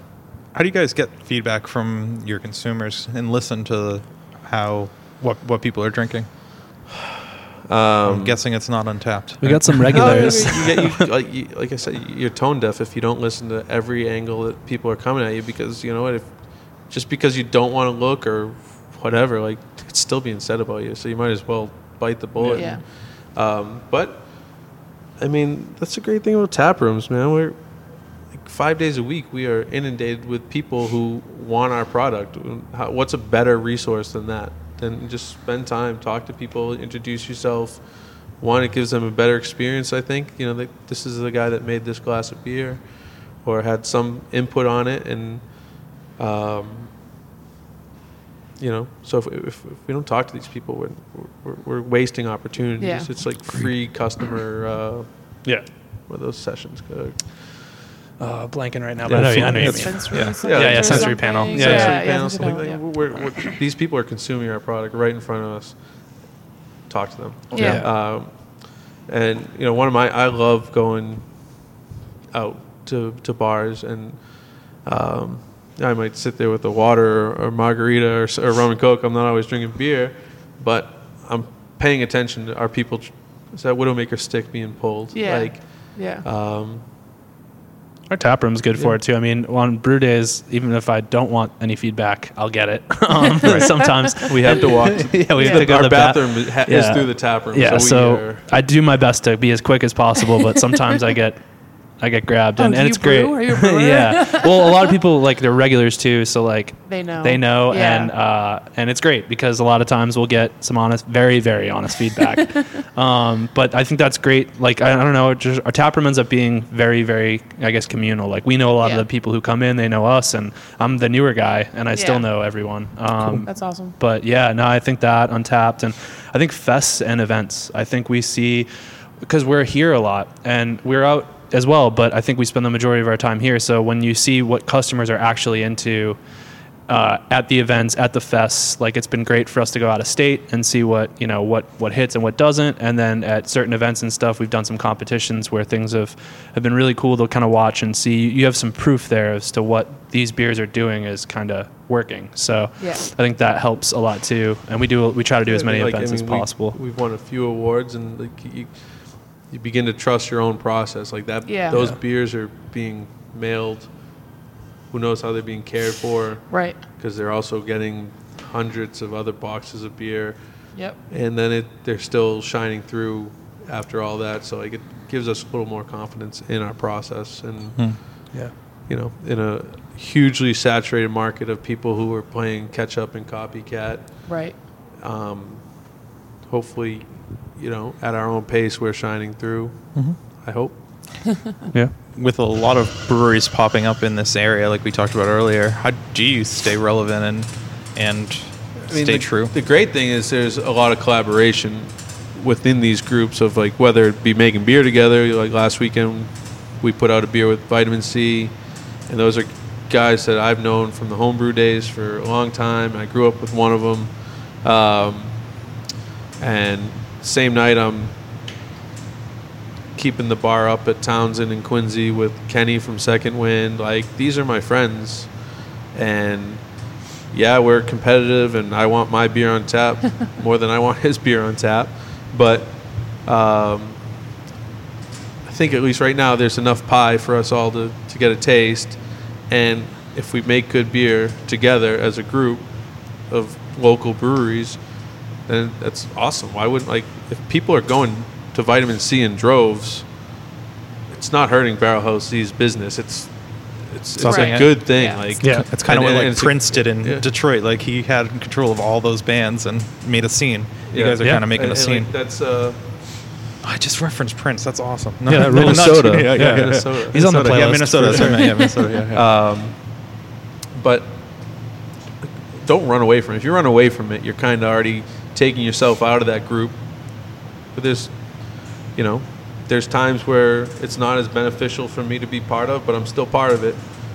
how do you guys get feedback from your consumers and listen to how, what, what people are drinking? Um, I'm guessing it's not Untapped. We got some regulars. No, I mean, you get, you, like, you, like I said, you're tone deaf if you don't listen to every angle that people are coming at you, because, you know what, if, just because you don't want to look or whatever, like, it's still being said about you, so you might as well bite the bullet. Yeah. And, um, but, I mean, that's the great thing about tap rooms, man. We're like five days a week, we are inundated with people who want our product. How, what's a better resource than that? And just spend time, talk to people, introduce yourself. One, it gives them a better experience, I think. You know, they, this is the guy that made this glass of beer or had some input on it. And, um, you know, so if, if, if we don't talk to these people, we're, we're, we're wasting opportunities. Yeah. It's like free customer, uh, yeah, what are those sessions called? Uh, blanking right now, but yeah, I know you sensory yeah. Yeah. Yeah, yeah, sensory panel. Yeah, yeah, sensory yeah, panel. Something like that. We're, we're, we're, these people are consuming our product right in front of us. Talk to them. Yeah. yeah. Um, and you know, one of my I love going out to to bars, and um, I might sit there with a water or, or margarita or, or rum and coke. I'm not always drinking beer, but I'm paying attention to our people. Is that Widowmaker stick being pulled? Yeah. Like, yeah. Um, Our tap room's good yeah. for it, too. I mean, on brew days, even if I don't want any feedback, I'll get it. Um, right. Sometimes we have to walk. To, yeah, we yeah. have to go Our to the bathroom ba- ha- yeah. is through the tap room. Yeah, so, so we are... I do my best to be as quick as possible, but sometimes I get I get grabbed, oh, and, and it's brew? great. Are you a brewer? Yeah. Well, a lot of people, like, they're regulars, too, so, like, they know. They know, yeah. and uh, and it's great because a lot of times we'll get some honest, very, very honest feedback. Um, but I think that's great. Like, I, I don't know, just, our tap room ends up being very, very, I guess, communal. Like, we know a lot yeah. of the people who come in, they know us, and I'm the newer guy, and I yeah. still know everyone. Um, cool. That's awesome. But, yeah, no, I think that, Untapped, and I think fests and events. I think we see, because we're here a lot, and we're out as well, but I think we spend the majority of our time here, so when you see what customers are actually into uh, at the events, at the fests, like, it's been great for us to go out of state and see what, you know, what, what hits and what doesn't, and then at certain events and stuff, we've done some competitions where things have, have been really cool to kind of watch and see. You have some proof there as to what these beers are doing is kind of working, so yeah. I think that helps a lot, too, and we do we try to do as many I mean, like, events I mean, as we, possible. We've won a few awards, and, like, you, you begin to trust your own process. Like that, yeah. those yeah. beers are being mailed. Who knows how they're being cared for? Right. Because they're also getting hundreds of other boxes of beer. Yep. And then it, they're still shining through after all that. So like it gives us a little more confidence in our process. And hmm. yeah, you know, in a hugely saturated market of people who are playing catch up and copycat. Right. Um, hopefully. You know, at our own pace, we're shining through, mm-hmm. I hope. Yeah. With a lot of breweries popping up in this area, like we talked about earlier, how do you stay relevant and and I mean, stay the, true? The great thing is there's a lot of collaboration within these groups of, like, whether it be making beer together. Like last weekend, we put out a beer with Vitamin Sea, and those are guys that I've known from the homebrew days for a long time. I grew up with one of them. Um, and... Same night, I'm keeping the bar up at Townsend and Quincy with Kenny from Second Wind. Like, these are my friends. And, yeah, we're competitive, and I want my beer on tap more than I want his beer on tap. But um, I think at least right now there's enough pie for us all to, to get a taste. And if we make good beer together as a group of local breweries, and that's awesome. Why wouldn't, like, if people are going to Vitamin C in droves, it's not hurting Barrel House C's business. It's it's, it's right. a good thing. Yeah. Like, yeah, it's kind and, of what like Prince a, did in yeah. Detroit. Like, he had control of all those bands and made a scene. You yeah. guys are yeah. kind of making and, a and scene. Like, that's. Uh, I just referenced Prince. That's awesome. No, yeah, Minnesota. Minnesota. Yeah, yeah, yeah, yeah. Minnesota. He's on the playlist. Yeah, Minnesota. Sorry, yeah, Minnesota. Yeah, yeah. Um, but don't run away from it. If you run away from it, you're kind of already taking yourself out of that group. But there's, you know, there's times where it's not as beneficial for me to be part of, but I'm still part of it.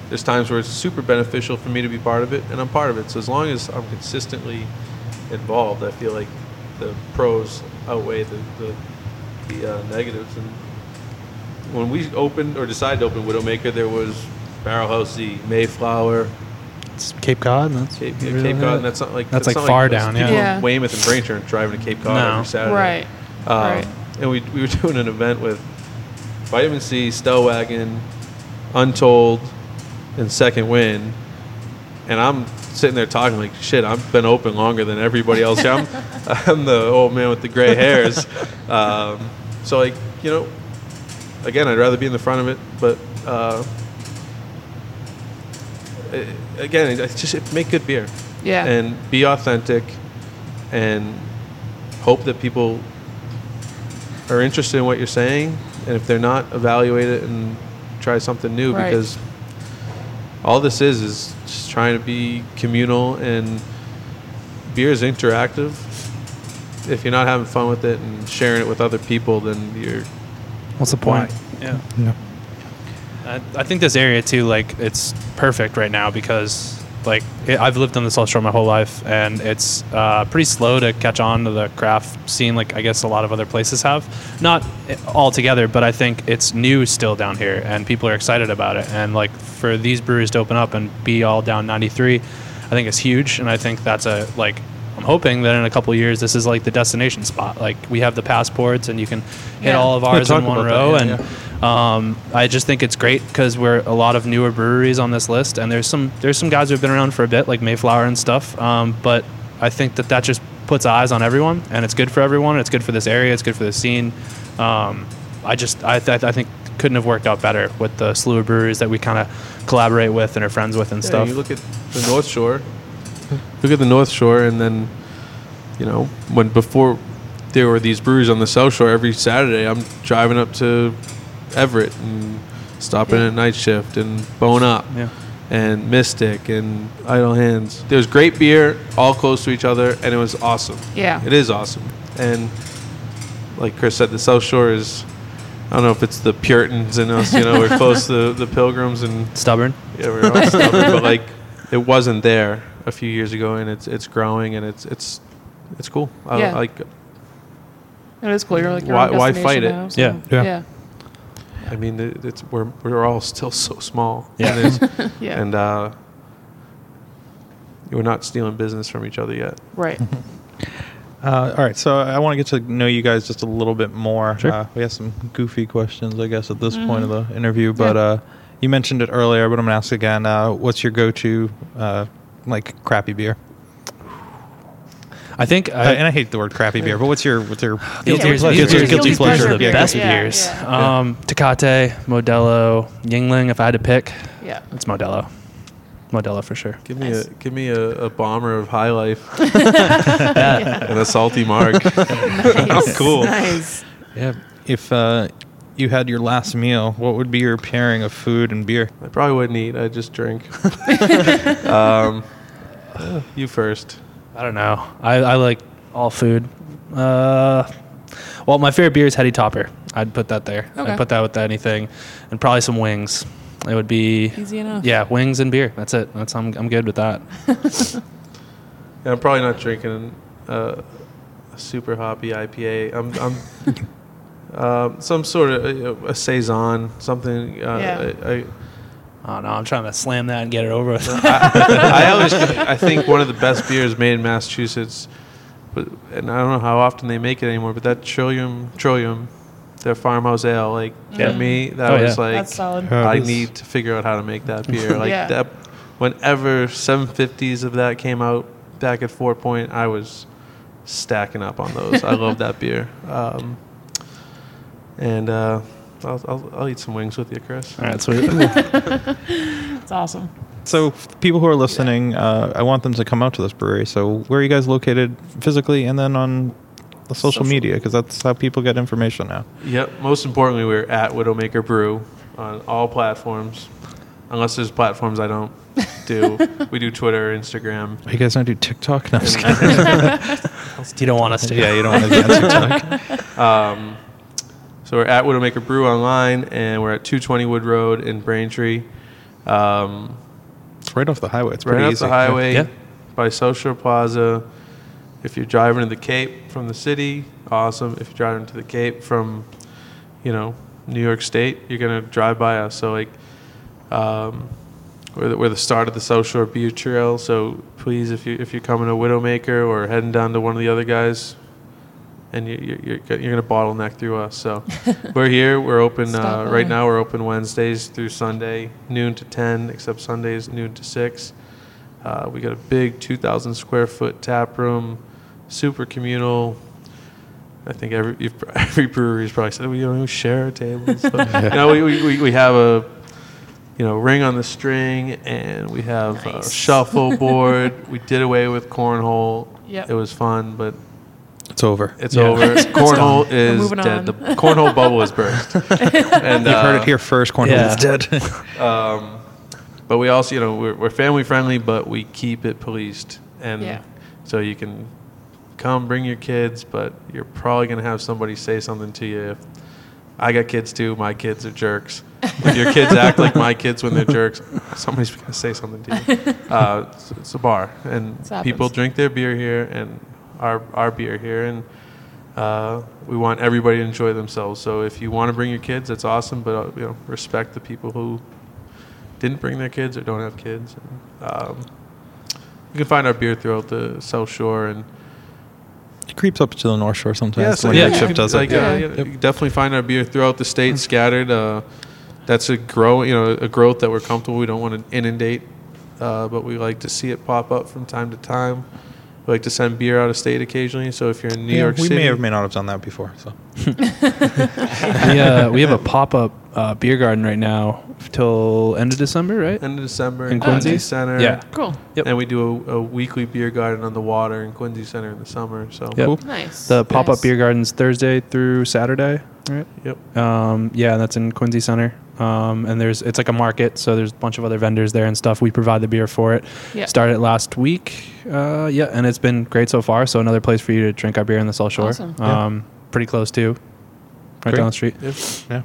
There's times where it's super beneficial for me to be part of it, and I'm part of it. So as long as I'm consistently involved, I feel like the pros outweigh the the, the uh, negatives. And when we opened or decided to open Widowmaker, there was Barrel House Z, Mayflower. It's Cape Cod. That's Cape, yeah, really Cape Cod, and that's not like that's, that's like not far like down. Yeah. yeah, Weymouth and Braintree are driving to Cape Cod no. every Saturday. Right. Um, right. And we we were doing an event with Vitamin Sea, Stellwagen, Untold, and Second Wind, and I'm sitting there talking like, shit, I've been open longer than everybody else. I'm, I'm the old man with the gray hairs. Um, so, like, you know, again, I'd rather be in the front of it, but uh, it, again, it's just it, make good beer. Yeah. And be authentic and hope that people are interested in what you're saying, and if they're not, evaluate it and try something new, right. because all this is is just trying to be communal, and beer is interactive. If you're not having fun with it and sharing it with other people, then you're... What's the point? Yeah. yeah. I, I think this area, too, like, it's perfect right now because, like, it, I've lived on the South Shore my whole life, and it's uh, pretty slow to catch on to the craft scene, like I guess a lot of other places have. Not all together, but I think it's new still down here, and people are excited about it. And, like, for these breweries to open up and be all down ninety-three, I think it's huge, and I think that's a, like... I'm hoping that in a couple of years, this is like the destination spot. Like, we have the passports, and you can hit yeah. all of ours in one row. That, yeah, and yeah. Um, I just think it's great because we're a lot of newer breweries on this list, and there's some there's some guys who've been around for a bit, like Mayflower and stuff. Um, but I think that that just puts eyes on everyone, and it's good for everyone. It's good for this area. It's good for the scene. Um, I just I th- I think couldn't have worked out better with the slew of breweries that we kind of collaborate with and are friends with and yeah, stuff. You look at the North Shore. Look at the North Shore, and then, you know, when before there were these breweries on the South Shore, every Saturday I'm driving up to Everett and stopping yeah. at Night Shift and Bone Up yeah. and Mystic and Idle Hands. There was great beer all close to each other, and it was awesome. Yeah. It is awesome. And like Chris said, the South Shore is, I don't know if it's the Puritans in us, you know, we're close to the, the Pilgrims and... Stubborn. Yeah, we're all stubborn, but like, it wasn't there a few years ago, and it's it's growing, and it's it's it's cool. I yeah. like it. It is cool. You're like, why, why fight it? Now, so. yeah. yeah, yeah. I mean, it, it's we're we're all still so small. Yeah, and, yeah. and uh, we're not stealing business from each other yet. Right. uh, all right. So I want to get to know you guys just a little bit more. Sure. Uh, we have some goofy questions, I guess, at this mm-hmm. point of the interview. But yeah. uh, you mentioned it earlier, but I'm gonna ask again. Uh, what's your go-to? Uh, Like crappy beer. I think, I, and I hate the word crappy beer. But what's your what's your guilty yeah, pleasure? Guilty, guilty pleasure. The best yeah, beers. Yeah. Um, Tecate, Modelo, Yingling. If I had to pick, yeah, it's Modelo. Modelo for sure. Give me nice. a give me a, a bomber of High Life yeah. and a salty marg. nice. Oh, cool. Nice. Yeah. If uh, you had your last meal, what would be your pairing of food and beer? I probably wouldn't eat. I'd just drink. um, Uh, you first. I don't know. I, I like all food. Uh, well, my favorite beer is Heady Topper. I'd put that there. Okay. I'd put that with anything, and probably some wings. It would be easy enough. Yeah, wings and beer. That's it. That's I'm I'm good with that. yeah, I'm probably not drinking uh, a super hoppy I P A. I'm I'm uh, some sort of a, a saison, something. Uh, yeah. I, I, Oh, no, I'm trying to slam that and get it over with. I, I always, I think one of the best beers made in Massachusetts, but, and I don't know how often they make it anymore, but that Trillium, Trillium, their farmhouse ale, like, for yeah. me, that oh, was yeah. like, That's solid. I need to figure out how to make that beer. Like, yeah. that, whenever seven fifties of that came out back at Four Point, I was stacking up on those. I love that beer. Um, and, uh, I'll, I'll, I'll eat some wings with you, Chris. All right, sweet. That's awesome. So, people who are listening, yeah. uh, I want them to come out to this brewery. So, where are you guys located physically, and then on the social, social. media? Because that's how people get information now. Yep. Most importantly, we're at Widowmaker Brew on all platforms, unless there's platforms I don't do. We do Twitter, Instagram. You guys don't do TikTok? No, I'm just kidding. You don't want us to. Yeah, you don't want to do TikTok. um... So we're at Widowmaker Brew online, and we're at two twenty Wood Road in Braintree. Um, it's right off the highway. It's pretty right easy. Right off the highway yeah. by Social Plaza. If you're driving to the Cape from the city, awesome. If you're driving to the Cape from, you know, New York State, you're going to drive by us. So, like, um, we're the, we're the start of the South Shore Butte Trail. So, please, if, you, if you're coming to Widowmaker or heading down to one of the other guys, and you, you, you're you're going to bottleneck through us. So, we're here. We're open. Uh, right now, we're open Wednesdays through Sunday, noon to ten, except Sundays, noon to six. Uh, we got a big two thousand square foot tap room, super communal. I think every every brewery's probably said we don't share our tables. So, you know, we, we we have a you know ring on the string, and we have nice. a shuffleboard. We did away with cornhole. Yep. It was fun, but it's over. It's yeah. over. Cornhole is dead. The cornhole bubble is burst. And, uh, you've heard it here first. Cornhole yeah. is dead. um, but we also, you know, we're, we're family friendly, but we keep it policed, and yeah. so you can. Come, bring your kids, but you're probably going to have somebody say something to you. If I got kids too. My kids are jerks. If your kids act like my kids when they're jerks, somebody's going to say something to you. Uh, it's, it's a bar, and people drink their beer here and our our beer here, and uh, we want everybody to enjoy themselves. So if you want to bring your kids, that's awesome, but uh, you know, respect the people who didn't bring their kids or don't have kids. And, um, you can find our beer throughout the South Shore, and it creeps up to the North Shore sometimes. Yeah, so yeah, Night Shift does like, it. Uh, yeah. You can definitely find our beer throughout the state, scattered. Uh, that's a grow, you know, a growth that we're comfortable. We don't want to inundate, uh, but we like to see it pop up from time to time. We like to send beer out of state occasionally. So if you're in New yeah, York we City, we may or may not have done that before. So we, uh, we have a pop up uh, beer garden right now till end of December, right? End of December in Quincy oh, Center. Yeah, cool. Yep. And we do a, a weekly beer garden on the water in Quincy Center in the summer. So yep. cool. Nice. The pop up nice. beer garden's Thursday through Saturday, right? Yep. Um, yeah, that's in Quincy Center. Um, and there's it's like a market, so there's a bunch of other vendors there and stuff. We provide the beer for it. Yep. Started last week, uh, yeah, and it's been great so far. So another place for you to drink our beer in the South Shore. Awesome. Um, yeah. Pretty close too, right great. down the street. Yep. Yeah,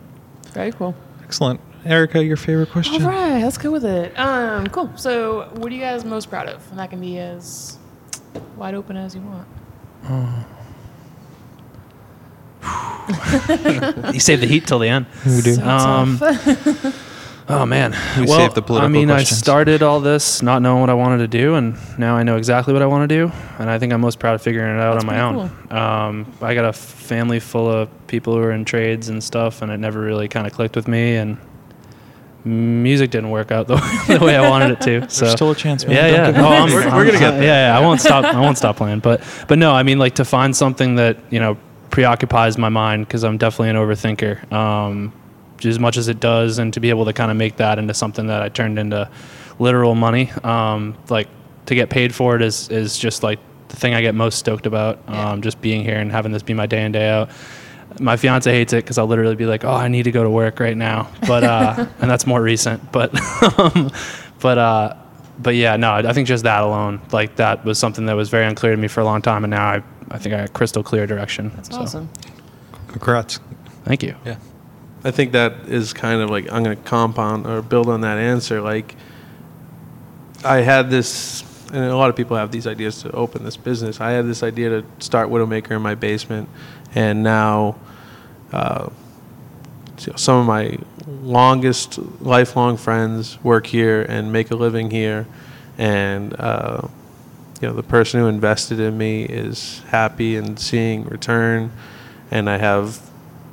very cool. Excellent, Erica. Your favorite question? All right, let's go with it. Um, cool. So, what are you guys most proud of? And that can be as wide open as you want. Oh. You save the heat till the end. We do. So um, oh man. We well, saved the political I mean, questions. I started all this not knowing what I wanted to do, and now I know exactly what I want to do. And I think I'm most proud of figuring it out That's on my own. Cool. Um, I got a family full of people who are in trades and stuff, and it never really kind of clicked with me. And music didn't work out the way, the way I wanted it to. So. There's still a chance. Man. Yeah, yeah. No, I'm, we're I'm, we're gonna get there. Yeah, yeah. I won't stop. I won't stop playing. But but no, I mean, like to find something that you know. preoccupies my mind, because I'm definitely an overthinker, um, as much as it does, and to be able to kind of make that into something that I turned into literal money, um, like to get paid for it is is just like the thing I get most stoked about, um, yeah. just being here and having this be my day in, day out. My fiance hates it because I'll literally be like, oh, I need to go to work right now, but uh, and that's more recent, but um, but uh, but yeah, no, I think just that alone, like that was something that was very unclear to me for a long time, and now I I think I got crystal clear direction. That's so. Awesome. Congrats. Thank you. Yeah. I think that is kind of like, I'm going to compound or build on that answer. Like, I had this, and a lot of people have these ideas to open this business. I had this idea to start Widowmaker in my basement, and now uh, some of my longest, lifelong friends work here and make a living here, and uh you know, the person who invested in me is happy and seeing return, and I have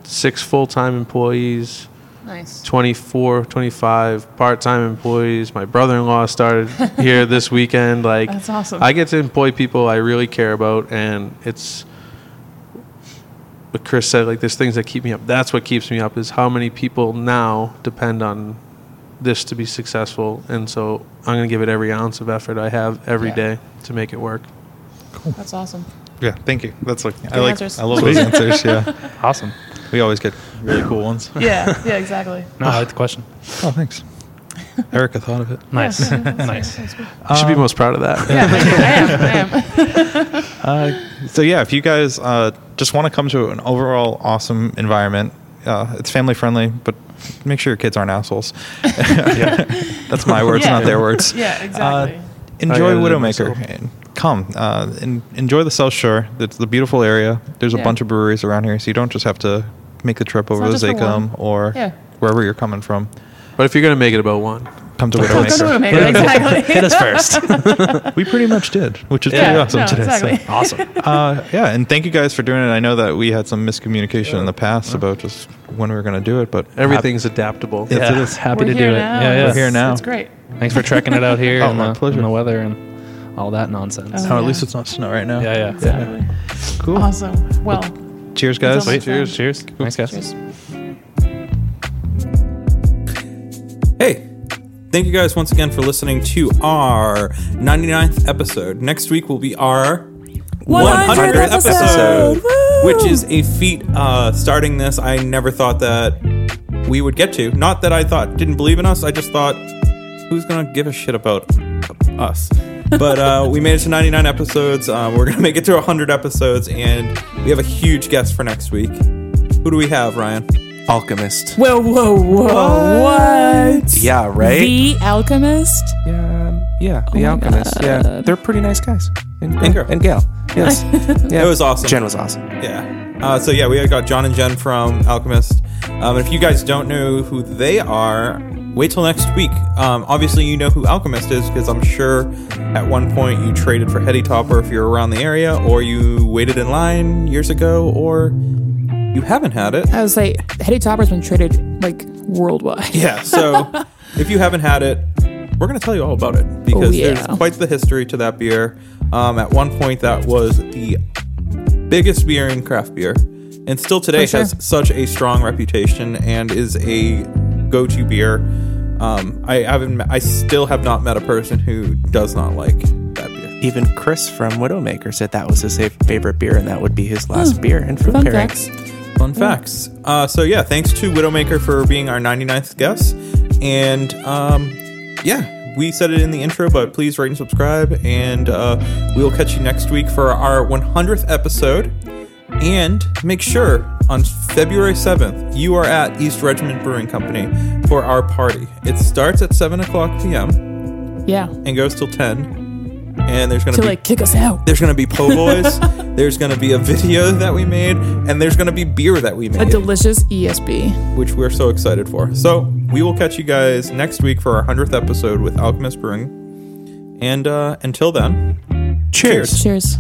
six full-time employees, nice. twenty-four, twenty-five part-time employees. My brother-in-law started here this weekend. Like, that's awesome. I get to employ people I really care about, and it's what Chris said, like, there's things that keep me up. That's what keeps me up, is how many people now depend on this to be successful, and so I'm going to give it every ounce of effort I have every yeah. day to make it work. Cool. That's awesome. Yeah, thank you. That's like Good I like answers. I love those answers. Yeah, awesome. We always get really cool ones. Yeah, yeah, exactly. No, I like the question. Oh, thanks. Erica thought of it. Nice, yeah, nice. nice. You should be most proud of that. Yeah, I am. I am. uh, so yeah, if you guys uh, just want to come to an overall awesome environment. Uh, it's family friendly, but make sure your kids aren't assholes. Yeah. That's my words, yeah. not their words. Yeah, exactly. Uh, enjoy oh, yeah, Widowmaker. And come uh, and enjoy the South Shore. It's the beautiful area. There's a yeah. bunch of breweries around here, so you don't just have to make the trip over to Zacum or yeah. wherever you're coming from. But if you're going to make it about one, come to Widowmaker. Come to Widowmaker, exactly. Hit us first. We pretty much did, which is yeah, pretty awesome no, today. Exactly. So. Awesome. Uh, yeah, and thank you guys for doing it. I know that we had some miscommunication yeah. in the past yeah. about just when we were going to do it, but everything's hap- adaptable. Yeah. It's, it's happy we're to do now. It. Yeah, yeah. We're here now. It's great. Thanks for trekking it out here. Oh, and my the, pleasure. And the weather and all that nonsense. Oh, oh yeah. At least it's not snow right now. Yeah, yeah. Exactly. Yeah. Cool. Awesome. Well, well cheers, guys. Wait, cheers. Cheers. Cool. Thanks, guys. Cheers. Hey. Thank you guys once again for listening to our ninety-ninth episode. Next week will be our one hundredth episode, episode which is a feat. Uh, starting this, I never thought that we would get to. Not that I thought didn't believe in us. I just thought, who's going to give a shit about us? But uh, we made it to ninety-nine episodes. Um, we're going to make it to one hundred episodes, and we have a huge guest for next week. Who do we have, Ryan? Alchemist. Whoa, whoa, whoa. What? what? Yeah, right? The Alchemist? Yeah, yeah, the oh Alchemist. God. Yeah. They're pretty nice guys. And, and, and girl. And Gail. Yes. Yeah. It was awesome. Jen was awesome. Yeah. Uh, so, yeah, we got John and Jen from Alchemist. Um, if you guys don't know who they are, wait till next week. Um, obviously, you know who Alchemist is because I'm sure at one point you traded for Heady Topper if you're around the area, or you waited in line years ago, or... you haven't had it. I was like, Heady Topper's been traded like worldwide. Yeah, so if you haven't had it, we're going to tell you all about it because oh, yeah. there's quite the history to that beer. Um, at one point, that was the biggest beer in craft beer, and still today sure. has such a strong reputation and is a go-to beer. Um, I haven't, I still have not met a person who does not like that beer. Even Chris from Widowmaker said that was his favorite beer, and that would be his last mm, beer and fruit pairing. Fun facts. Uh, so, yeah, thanks to Widowmaker for being our ninety-ninth guest. And, um, yeah, we said it in the intro, but please rate and subscribe. And uh, we'll catch you next week for our one hundredth episode. And make sure on February seventh, you are at East Regiment Brewing Company for our party. It starts at seven o'clock p.m. Yeah. And goes till ten. And there's going to be... like, kick us out. There's going to be Po' Boys. There's going to be a video that we made. And there's going to be beer that we made. A delicious E S B. Which we're so excited for. So, we will catch you guys next week for our one hundredth episode with Alchemist Brewing. And uh, until then, cheers. Cheers.